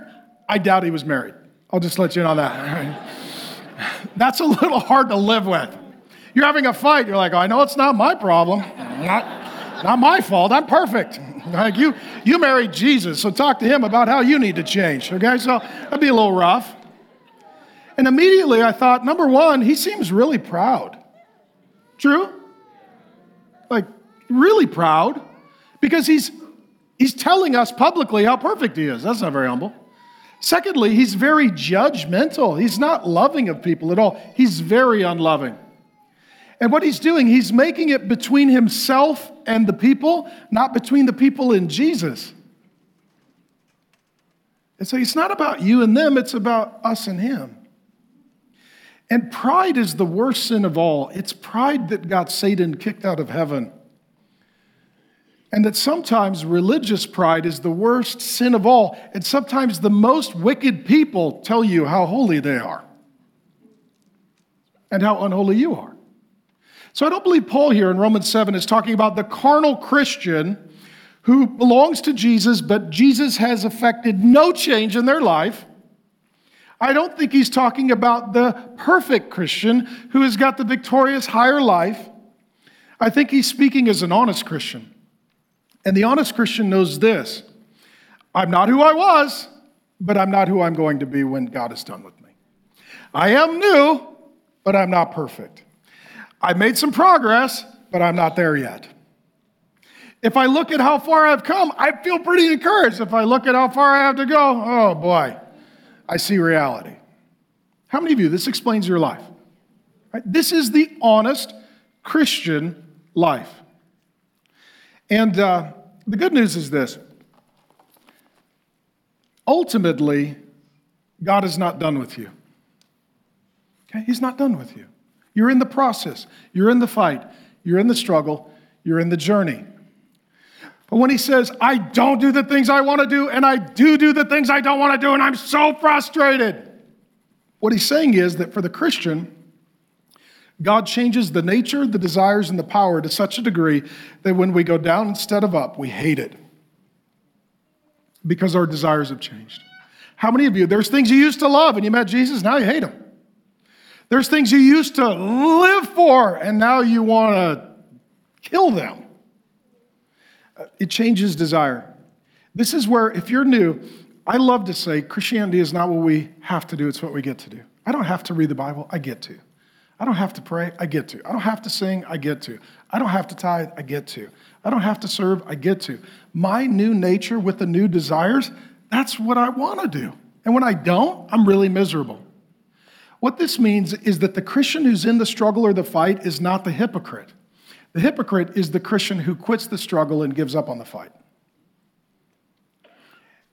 I doubt he was married. I'll just let you in on that. All right? That's a little hard to live with. You're having a fight. You're like, oh, I know it's not my problem. Not, not my fault. I'm perfect. Like you, you married Jesus, so talk to him about how you need to change. Okay, so that'd be a little rough. And immediately I thought, number one, he seems really proud. True? Like, really proud. Because he's he's telling us publicly how perfect he is. That's not very humble. Secondly, he's very judgmental. He's not loving of people at all. He's very unloving. And what he's doing, he's making it between himself and the people, not between the people and Jesus. And so it's not about you and them, it's about us and him. And pride is the worst sin of all. It's pride that got Satan kicked out of heaven. And that sometimes religious pride is the worst sin of all. And sometimes the most wicked people tell you how holy they are and how unholy you are. So I don't believe Paul here in Romans seven is talking about the carnal Christian who belongs to Jesus, but Jesus has effected no change in their life. I don't think he's talking about the perfect Christian who has got the victorious higher life. I think he's speaking as an honest Christian. And the honest Christian knows this: I'm not who I was, but I'm not who I'm going to be when God is done with me. I am new, but I'm not perfect. I made some progress, but I'm not there yet. If I look at how far I've come, I feel pretty encouraged. If I look at how far I have to go, oh boy, I see reality. How many of you, this explains your life? Right? This is the honest Christian life. And uh, the good news is this. Ultimately, God is not done with you. Okay? He's not done with you. You're in the process. You're in the fight. You're in the struggle. You're in the journey. But when he says, I don't do the things I want to do, and I do do the things I don't want to do, and I'm so frustrated, what he's saying is that for the Christian, God changes the nature, the desires, and the power to such a degree that when we go down instead of up, we hate it because our desires have changed. How many of you, there's things you used to love, and you met Jesus, now you hate them. There's things you used to live for, and now you want to kill them. It changes desire. This is where, if you're new, I love to say Christianity is not what we have to do, it's what we get to do. I don't have to read the Bible, I get to. I don't have to pray, I get to. I don't have to sing, I get to. I don't have to tithe, I get to. I don't have to serve, I get to. My new nature with the new desires, that's what I want to do. And when I don't, I'm really miserable. What this means is that the Christian who's in the struggle or the fight is not the hypocrite. The hypocrite is the Christian who quits the struggle and gives up on the fight.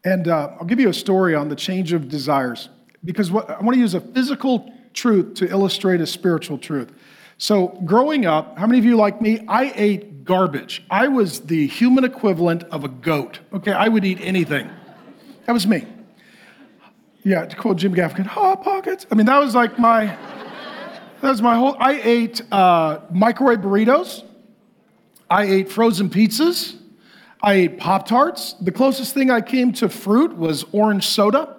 And uh, I'll give you a story on the change of desires, because what, I want to use a physical truth to illustrate a spiritual truth. So growing up, how many of you like me, I ate garbage. I was the human equivalent of a goat. Okay, I would eat anything. That was me. Yeah, to quote Jim Gaffigan, hot pockets. I mean, that was like my, that was my whole, I ate uh, microwave burritos. I ate frozen pizzas. I ate Pop-Tarts. The closest thing I came to fruit was orange soda.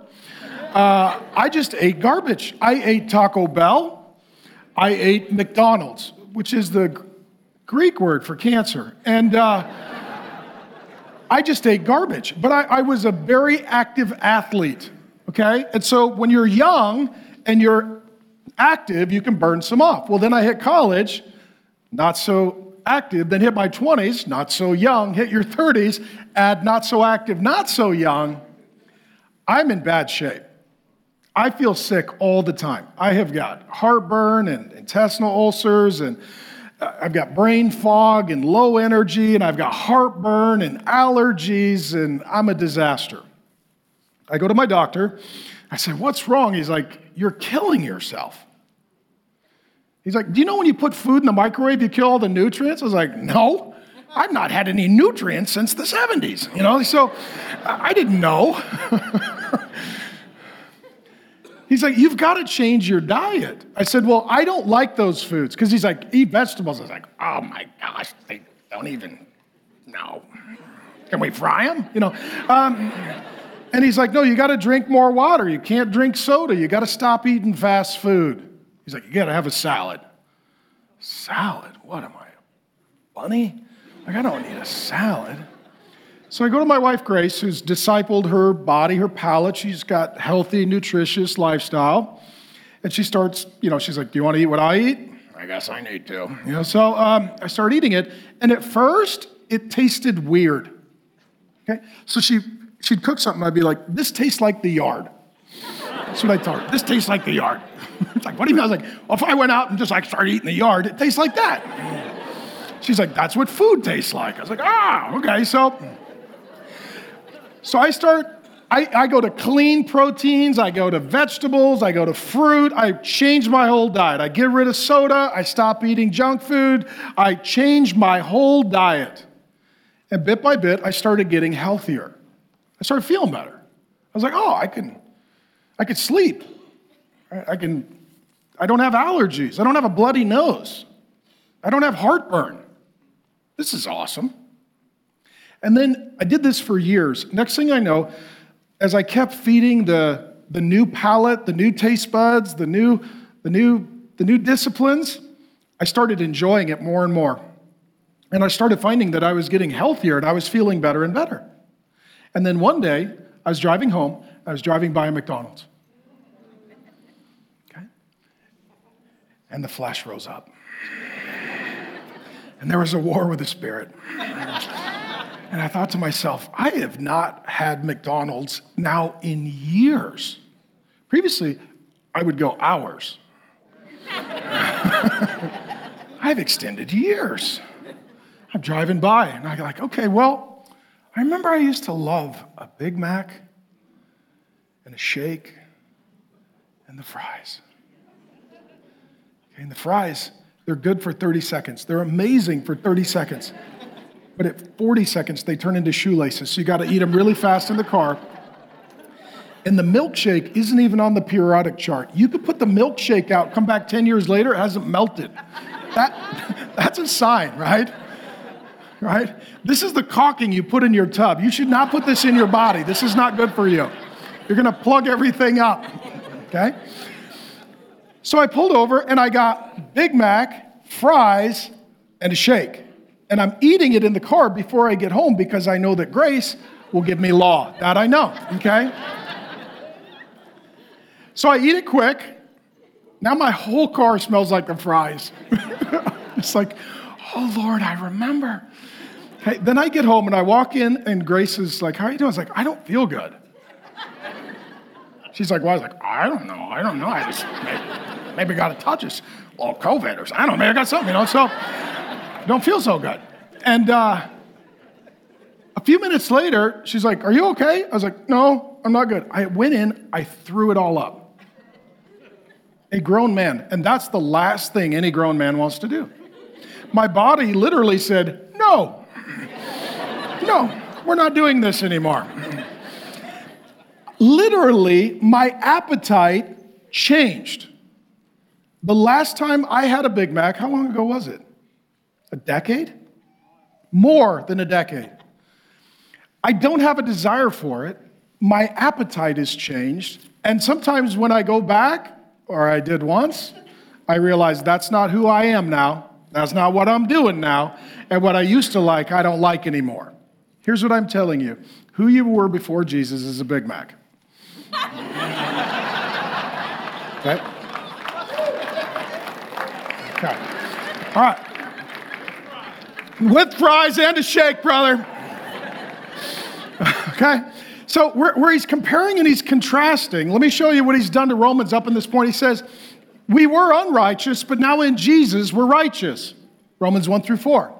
Uh, I just ate garbage. I ate Taco Bell. I ate McDonald's, which is the Greek word for cancer. And uh, I just ate garbage. But I, I was a very active athlete, okay? And so when you're young and you're active, you can burn some off. Well, then I hit college, not so active. Then hit my twenties, not so young. Hit your thirties, add not so active, not so young. I'm in bad shape. I feel sick all the time. I have got heartburn and intestinal ulcers, and I've got brain fog and low energy, and I've got heartburn and allergies, and I'm a disaster. I go to my doctor. I say, what's wrong? He's like, you're killing yourself. He's like, do you know when you put food in the microwave, you kill all the nutrients? I was like, no, I've not had any nutrients since the seventies. You know, so I didn't know. He's like, you've got to change your diet. I said, well, I don't like those foods. Because he's like, eat vegetables. I was like, oh my gosh, they don't even, no. Can we fry them? You know. Um, and he's like, no, you got to drink more water. You can't drink soda. You got to stop eating fast food. He's like, you got to have a salad. Salad? What am I, a bunny? Like, I don't need a salad. So I go to my wife, Grace, who's discipled her body, her palate. She's got healthy, nutritious lifestyle. And she starts, you know, she's like, do you want to eat what I eat? I guess I need to. You know, so um, I start eating it. And at first, it tasted weird. Okay? So she, she'd cook something. I'd be like, this tastes like the yard. That's what I told her. This tastes like the yard. It's like, what do you mean? I was like, well, if I went out and just like started eating the yard, it tastes like that. She's like, that's what food tastes like. I was like, ah, okay. So... So I start, I, I go to clean proteins, I go to vegetables, I go to fruit, I change my whole diet. I get rid of soda, I stop eating junk food, I change my whole diet. And bit by bit, I started getting healthier. I started feeling better. I was like, oh, I can, I can sleep. I can, I don't have allergies. I don't have a bloody nose. I don't have heartburn. This is awesome. And then I did this for years. Next thing I know, as I kept feeding the, the new palate, the new taste buds, the new, the new, the new disciplines, I started enjoying it more and more. And I started finding that I was getting healthier and I was feeling better and better. And then one day, I was driving home, I was driving by a McDonald's. Okay? And the flesh rose up. And there was a war with the spirit. And I thought to myself, I have not had McDonald's now in years. Previously, I would go hours. I've extended years. I'm driving by, and I'm like, okay, well, I remember I used to love a Big Mac and a shake and the fries. Okay, and the fries, they're good for thirty seconds. They're amazing for thirty seconds. But at forty seconds, they turn into shoelaces. So you got to eat them really fast in the car. And the milkshake isn't even on the periodic chart. You could put the milkshake out, come back ten years later, it hasn't melted. That, that's a sign, right? Right? This is the caulking you put in your tub. You should not put this in your body. This is not good for you. You're going to plug everything up, okay? So I pulled over and I got Big Mac, fries, and a shake. And I'm eating it in the car before I get home because I know that Grace will give me law. That I know, okay? So I eat it quick. Now my whole car smells like the fries. It's like, oh, Lord, I remember. Okay, then I get home and I walk in and Grace is like, how are you doing? I was like, I don't feel good. She's like, well, I was like, I don't know. I don't know. I just maybe, maybe got a touches. Well, COVID or something. I don't know. Maybe I got something, you know, so... don't feel so good. And uh, few minutes later, she's like, are you okay? I was like, no, I'm not good. I went in, I threw it all up. A grown man. And that's the last thing any grown man wants to do. My body literally said, no, no, we're not doing this anymore. Literally, my appetite changed. The last time I had a Big Mac, how long ago was it? A decade? More than a decade. I don't have a desire for it. My appetite has changed. And sometimes when I go back, or I did once, I realize that's not who I am now. That's not what I'm doing now. And what I used to like, I don't like anymore. Here's what I'm telling you. Who you were before Jesus is a Big Mac. Okay? Okay. All right. With fries and a shake, brother. Okay? So where, where he's comparing and he's contrasting, let me show you what he's done to Romans up in this point. He says, we were unrighteous, but now in Jesus we're righteous. Romans one through four.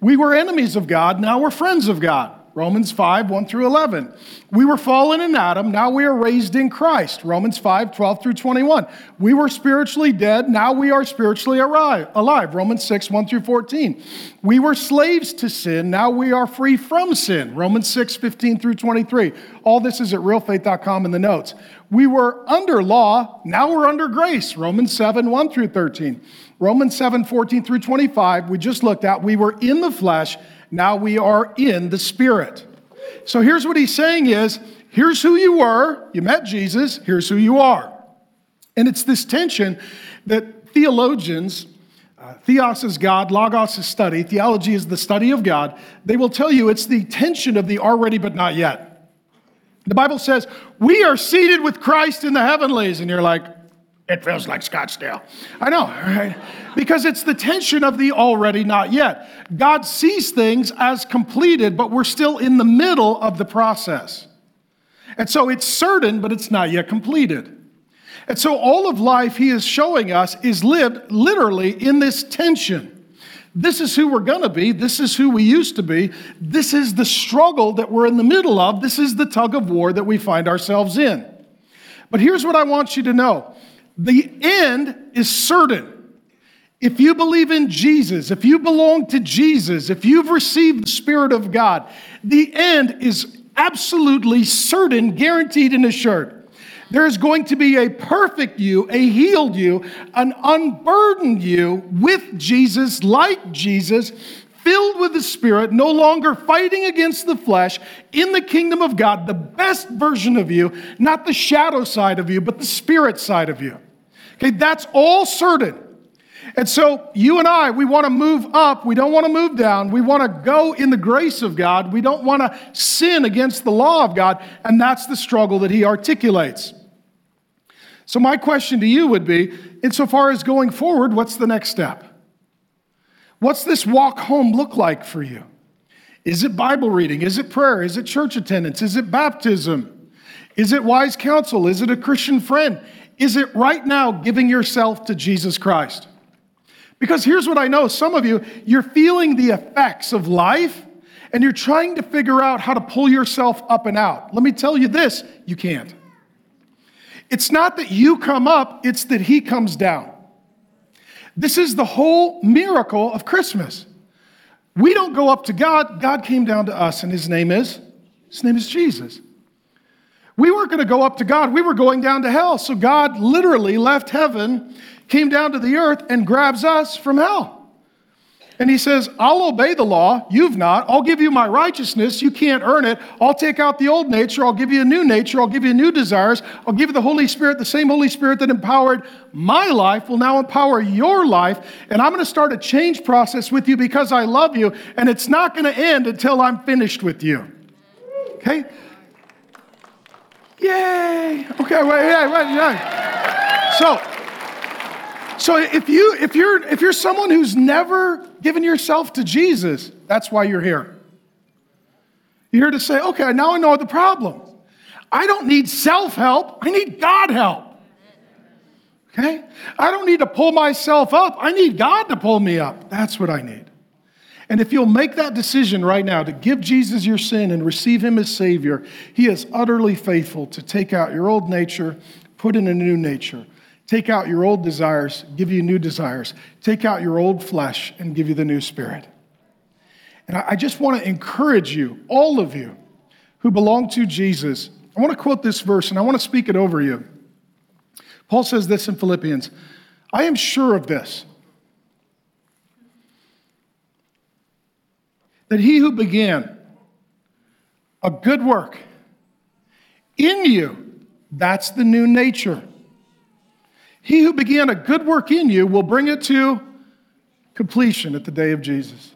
We were enemies of God, now we're friends of God. Romans five, one through eleven. We were fallen in Adam, now we are raised in Christ. Romans five, twelve through twenty-one. We were spiritually dead, now we are spiritually alive. Romans six, one through fourteen. We were slaves to sin, now we are free from sin. Romans six, fifteen through twenty-three. All this is at real faith dot com in the notes. We were under law, now we're under grace. Romans seven, one through thirteen. Romans seven, fourteen through twenty-five, we just looked at, we were in the flesh, now we are in the Spirit. So here's what he's saying is, here's who you were, you met Jesus, here's who you are. And it's this tension that theologians, uh, theos is God, logos is study, theology is the study of God, they will tell you it's the tension of the already but not yet. The Bible says, we are seated with Christ in the heavenlies, and you're like, it feels like Scotchdale. I know, right? Because it's the tension of the already not yet. God sees things as completed, but we're still in the middle of the process. And so it's certain, but it's not yet completed. And so all of life he is showing us is lived literally in this tension. This is who we're gonna be. This is who we used to be. This is the struggle that we're in the middle of. This is the tug of war that we find ourselves in. But here's what I want you to know. The end is certain. If you believe in Jesus, if you belong to Jesus, if you've received the Spirit of God, the end is absolutely certain, guaranteed and assured. There is going to be a perfect you, a healed you, an unburdened you with Jesus, like Jesus, filled with the Spirit, no longer fighting against the flesh, in the kingdom of God, the best version of you, not the shadow side of you, but the Spirit side of you. Okay, that's all certain. And so you and I, we want to move up. We don't want to move down. We want to go in the grace of God. We don't want to sin against the law of God. And that's the struggle that he articulates. So my question to you would be, insofar as going forward, what's the next step? What's this walk home look like for you? Is it Bible reading? Is it prayer? Is it church attendance? Is it baptism? Is it wise counsel? Is it a Christian friend? Is it right now giving yourself to Jesus Christ? Because here's what I know. Some of you, you're feeling the effects of life and you're trying to figure out how to pull yourself up and out. Let me tell you this, you can't. It's not that you come up, it's that he comes down. This is the whole miracle of Christmas. We don't go up to God. God came down to us, and his name is? His name is Jesus. We weren't going to go up to God. We were going down to hell. So God literally left heaven, came down to the earth, and grabs us from hell. And he says, I'll obey the law. You've not. I'll give you my righteousness. You can't earn it. I'll take out the old nature. I'll give you a new nature. I'll give you new desires. I'll give you the Holy Spirit. The same Holy Spirit that empowered my life will now empower your life. And I'm going to start a change process with you because I love you. And it's not going to end until I'm finished with you. Okay? Yay. Okay. Wait, wait, wait, wait. So... So if you if you're if you're someone who's never given yourself to Jesus, that's why you're here. You're here to say, okay, now I know the problem. I don't need self-help, I need God help. Okay? I don't need to pull myself up, I need God to pull me up. That's what I need. And if you'll make that decision right now to give Jesus your sin and receive him as Savior, he is utterly faithful to take out your old nature, put in a new nature. Take out your old desires, give you new desires. Take out your old flesh and give you the new spirit. And I just want to encourage you, all of you who belong to Jesus. I want to quote this verse and I want to speak it over you. Paul says this in Philippians, I am sure of this, that he who began a good work in you, that's the new nature. He who began a good work in you will bring it to completion at the day of Jesus.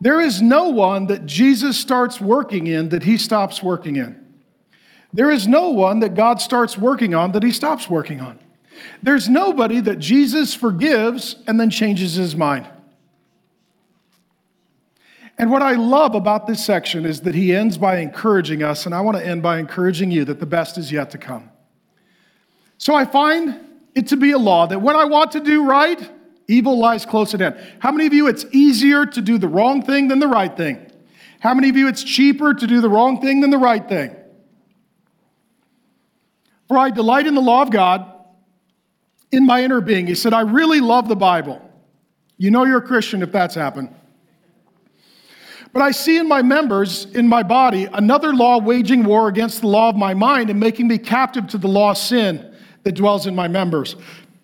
There is no one that Jesus starts working in that he stops working in. There is no one that God starts working on that he stops working on. There's nobody that Jesus forgives and then changes his mind. And what I love about this section is that he ends by encouraging us, and I want to end by encouraging you that the best is yet to come. So I find it to be a law that when I want to do right, evil lies close at hand. How many of you it's easier to do the wrong thing than the right thing? How many of you it's cheaper to do the wrong thing than the right thing? For I delight in the law of God in my inner being. He said, I really love the Bible. You know you're a Christian if that's happened. But I see in my members, in my body, another law waging war against the law of my mind and making me captive to the law of sin that dwells in my members.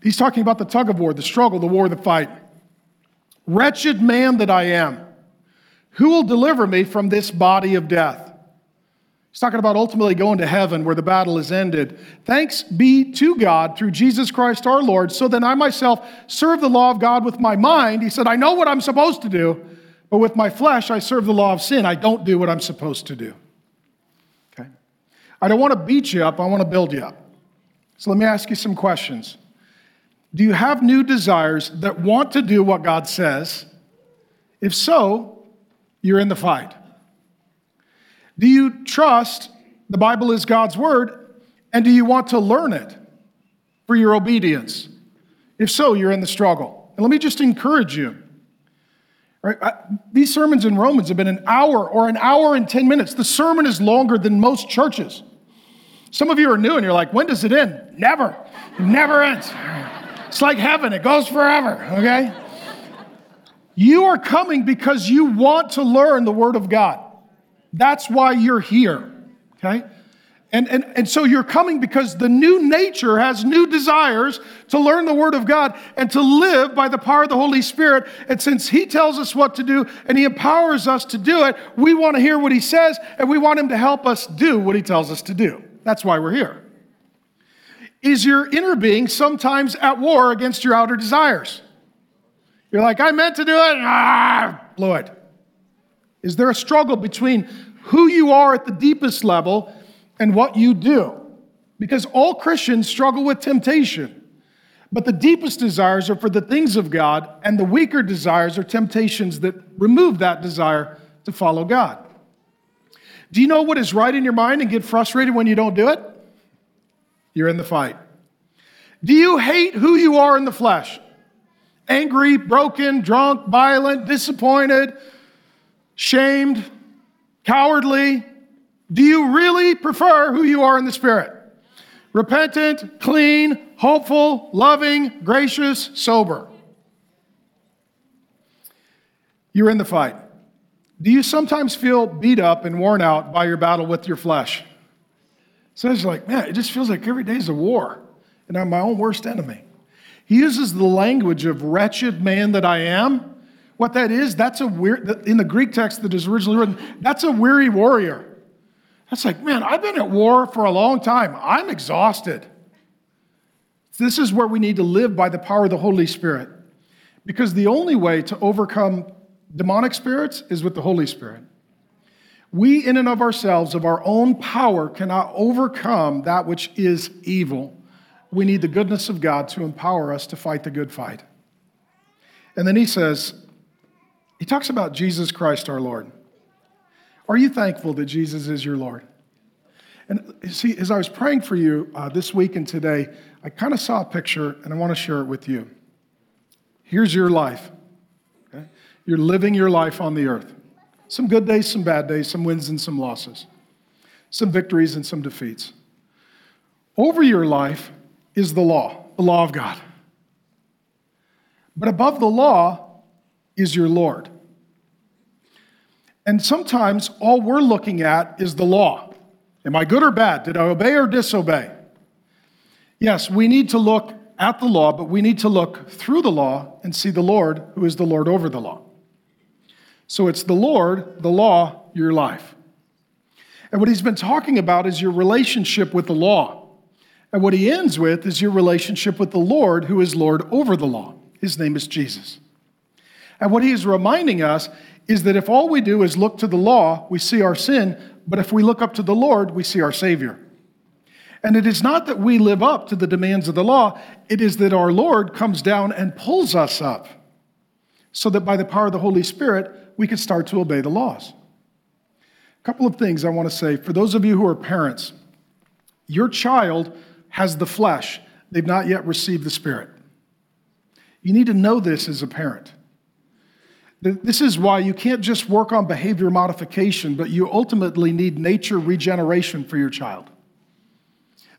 He's talking about the tug of war, the struggle, the war, the fight. Wretched man that I am, who will deliver me from this body of death? He's talking about ultimately going to heaven where the battle is ended. Thanks be to God through Jesus Christ our Lord, so that I myself serve the law of God with my mind. He said, I know what I'm supposed to do. But with my flesh, I serve the law of sin. I don't do what I'm supposed to do. Okay? I don't want to beat you up. I want to build you up. So let me ask you some questions. Do you have new desires that want to do what God says? If so, you're in the fight. Do you trust the Bible is God's word, and do you want to learn it for your obedience? If so, you're in the struggle. And let me just encourage you. Right? I, these sermons in Romans have been an hour or an hour and ten minutes. The sermon is longer than most churches. Some of you are new and you're like, when does it end? Never. It never ends. It's like heaven. It goes forever, okay? You are coming because you want to learn the word of God. That's why you're here, okay? And, and, and so you're coming because the new nature has new desires to learn the word of God and to live by the power of the Holy Spirit. And since he tells us what to do and he empowers us to do it, we want to hear what he says and we want him to help us do what he tells us to do. That's why we're here. Is your inner being sometimes at war against your outer desires? You're like, I meant to do it, ah, blew it. Is there a struggle between who you are at the deepest level and what you do? Because all Christians struggle with temptation, but the deepest desires are for the things of God, and the weaker desires are temptations that remove that desire to follow God. Do you know what is right in your mind and get frustrated when you don't do it? You're in the fight. Do you hate who you are in the flesh? Angry, broken, drunk, violent, disappointed, shamed, cowardly? Do you really prefer who you are in the Spirit? Repentant, clean, hopeful, loving, gracious, sober. You're in the fight. Do you sometimes feel beat up and worn out by your battle with your flesh? So it's like, man, it just feels like every day is a war, and I'm my own worst enemy. He uses the language of wretched man that I am. What that is, that's a weird, in the Greek text that is originally written, that's a weary warrior. That's like, man, I've been at war for a long time. I'm exhausted. This is where we need to live by the power of the Holy Spirit, because the only way to overcome demonic spirits is with the Holy Spirit. We, in and of ourselves, of our own power, cannot overcome that which is evil. We need the goodness of God to empower us to fight the good fight. And then he says, he talks about Jesus Christ, our Lord. Are you thankful that Jesus is your Lord? And see, as I was praying for you uh, this week and today, I kind of saw a picture, and I want to share it with you. Here's your life. Okay? You're living your life on the earth. Some good days, some bad days, some wins and some losses, some victories and some defeats. Over your life is the law, the law of God. But above the law is your Lord. And sometimes all we're looking at is the law. Am I good or bad? Did I obey or disobey? Yes, we need to look at the law, but we need to look through the law and see the Lord, who is the Lord over the law. So it's the Lord, the law, your life. And what he's been talking about is your relationship with the law. And what he ends with is your relationship with the Lord, who is Lord over the law. His name is Jesus. And what he is reminding us is that if all we do is look to the law, we see our sin, but if we look up to the Lord, we see our Savior. And it is not that we live up to the demands of the law, it is that our Lord comes down and pulls us up so that by the power of the Holy Spirit, we can start to obey the laws. A couple of things I want to say. For those of you who are parents, your child has the flesh. They've not yet received the Spirit. You need to know this as a parent. This is why you can't just work on behavior modification, but you ultimately need nature regeneration for your child.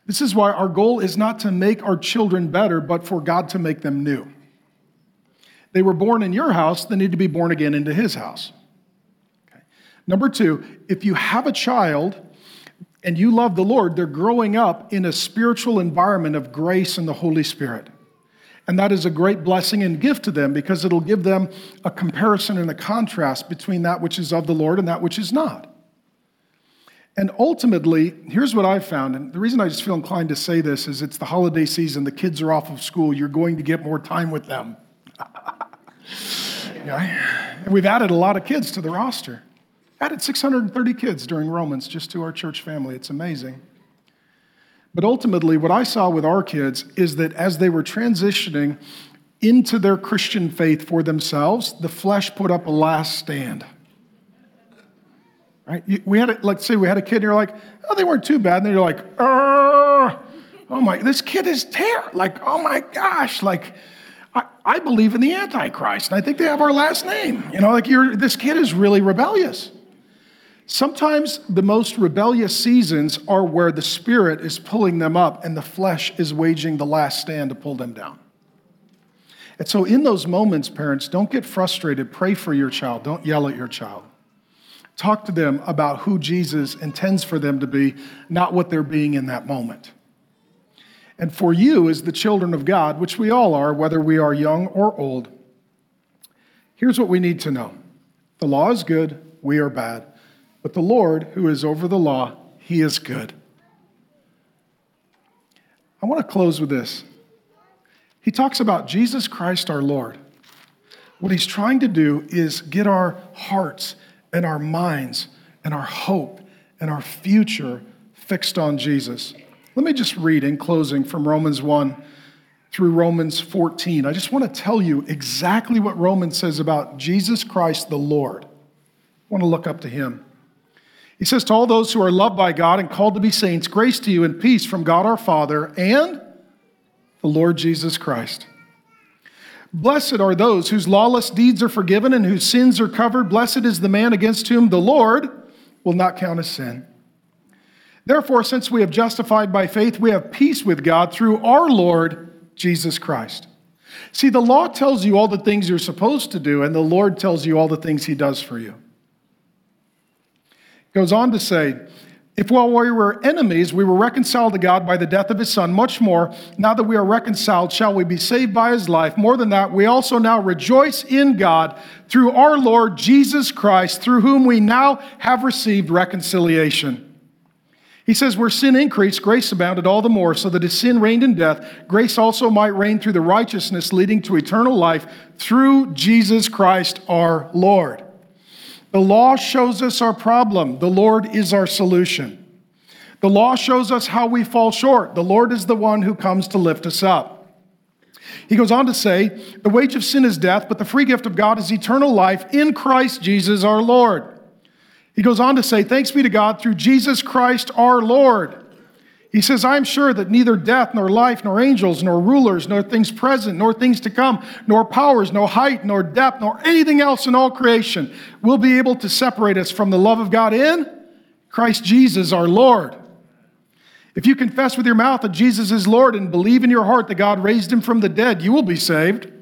This is why our goal is not to make our children better, but for God to make them new. They were born in your house, they need to be born again into his house. Okay. Number two, if you have a child and you love the Lord, they're growing up in a spiritual environment of grace and the Holy Spirit. And that is a great blessing and gift to them because it'll give them a comparison and a contrast between that which is of the Lord and that which is not. And ultimately, here's what I've found, and the reason I just feel inclined to say this is it's the holiday season, the kids are off of school, you're going to get more time with them. Yeah. And we've added a lot of kids to the roster. Added six hundred thirty kids during Romans just to our church family. It's amazing. But ultimately, what I saw with our kids is that as they were transitioning into their Christian faith for themselves, the flesh put up a last stand. Right? We had, a, let's say we had a kid and you're like, oh, they weren't too bad. And then you're like, oh my, this kid is terrible. Like, oh my gosh, like I, I believe in the Antichrist and I think they have our last name. You know, like you're, this kid is really rebellious. Sometimes the most rebellious seasons are where the Spirit is pulling them up and the flesh is waging the last stand to pull them down. And so in those moments, parents, don't get frustrated. Pray for your child. Don't yell at your child. Talk to them about who Jesus intends for them to be, not what they're being in that moment. And for you as the children of God, which we all are, whether we are young or old, here's what we need to know. The law is good, we are bad. But the Lord, who is over the law, he is good. I want to close with this. He talks about Jesus Christ our Lord. What he's trying to do is get our hearts and our minds and our hope and our future fixed on Jesus. Let me just read in closing from Romans one through Romans fourteen. I just want to tell you exactly what Romans says about Jesus Christ the Lord. I want to look up to him. He says, to all those who are loved by God and called to be saints, grace to you and peace from God our Father and the Lord Jesus Christ. Blessed are those whose lawless deeds are forgiven and whose sins are covered. Blessed is the man against whom the Lord will not count as sin. Therefore, since we have justified by faith, we have peace with God through our Lord Jesus Christ. See, the law tells you all the things you're supposed to do, and the Lord tells you all the things he does for you. It goes on to say, if while we were enemies, we were reconciled to God by the death of his son, much more, now that we are reconciled, shall we be saved by his life. More than that, we also now rejoice in God through our Lord Jesus Christ, through whom we now have received reconciliation. He says, where sin increased, grace abounded all the more, so that as sin reigned in death, grace also might reign through the righteousness leading to eternal life through Jesus Christ our Lord. The law shows us our problem. The Lord is our solution. The law shows us how we fall short. The Lord is the one who comes to lift us up. He goes on to say, the wage of sin is death, but the free gift of God is eternal life in Christ Jesus our Lord. He goes on to say, thanks be to God through Jesus Christ our Lord. He says, I am sure that neither death, nor life, nor angels, nor rulers, nor things present, nor things to come, nor powers, nor height, nor depth, nor anything else in all creation will be able to separate us from the love of God in Christ Jesus our Lord. If you confess with your mouth that Jesus is Lord and believe in your heart that God raised him from the dead, you will be saved.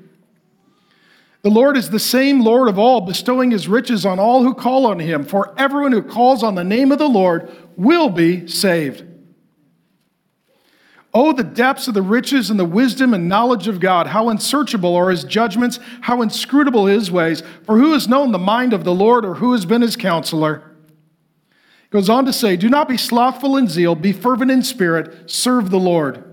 The Lord is the same Lord of all, bestowing his riches on all who call on him. For everyone who calls on the name of the Lord will be saved. Oh, the depths of the riches and the wisdom and knowledge of God. How unsearchable are his judgments, how inscrutable his ways. For who has known the mind of the Lord, or who has been his counselor? He goes on to say, do not be slothful in zeal, be fervent in spirit, serve the Lord.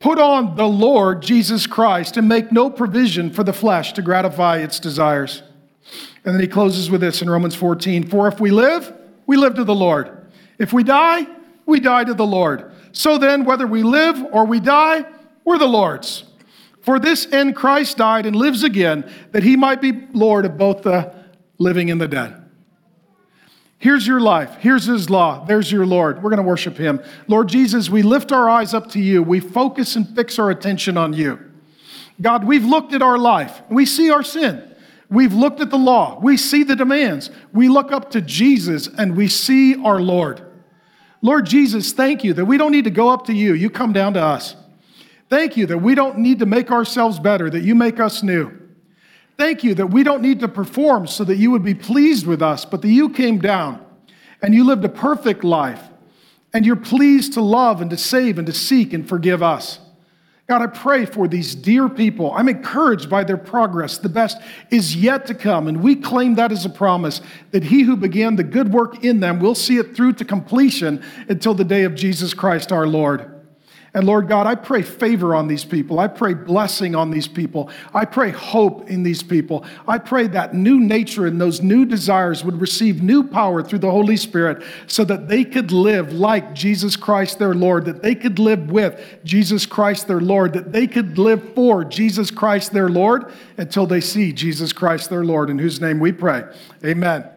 Put on the Lord Jesus Christ and make no provision for the flesh to gratify its desires. And then he closes with this in Romans fourteen. For if we live, we live to the Lord. If we die, we die to the Lord. So then, whether we live or we die, we're the Lord's. For this end Christ died and lives again, that he might be Lord of both the living and the dead. Here's your life. Here's his law. There's your Lord. We're going to worship him. Lord Jesus, we lift our eyes up to you. We focus and fix our attention on you. God, we've looked at our life. We see our sin. We've looked at the law. We see the demands. We look up to Jesus and we see our Lord. Lord Jesus, thank you that we don't need to go up to you. You come down to us. Thank you that we don't need to make ourselves better, that you make us new. Thank you that we don't need to perform so that you would be pleased with us, but that you came down and you lived a perfect life and you're pleased to love and to save and to seek and forgive us. God, I pray for these dear people. I'm encouraged by their progress. The best is yet to come, and we claim that as a promise that he who began the good work in them will see it through to completion until the day of Jesus Christ our Lord. And Lord God, I pray favor on these people. I pray blessing on these people. I pray hope in these people. I pray that new nature and those new desires would receive new power through the Holy Spirit so that they could live like Jesus Christ their Lord, that they could live with Jesus Christ their Lord, that they could live for Jesus Christ their Lord until they see Jesus Christ their Lord, in whose name we pray. Amen.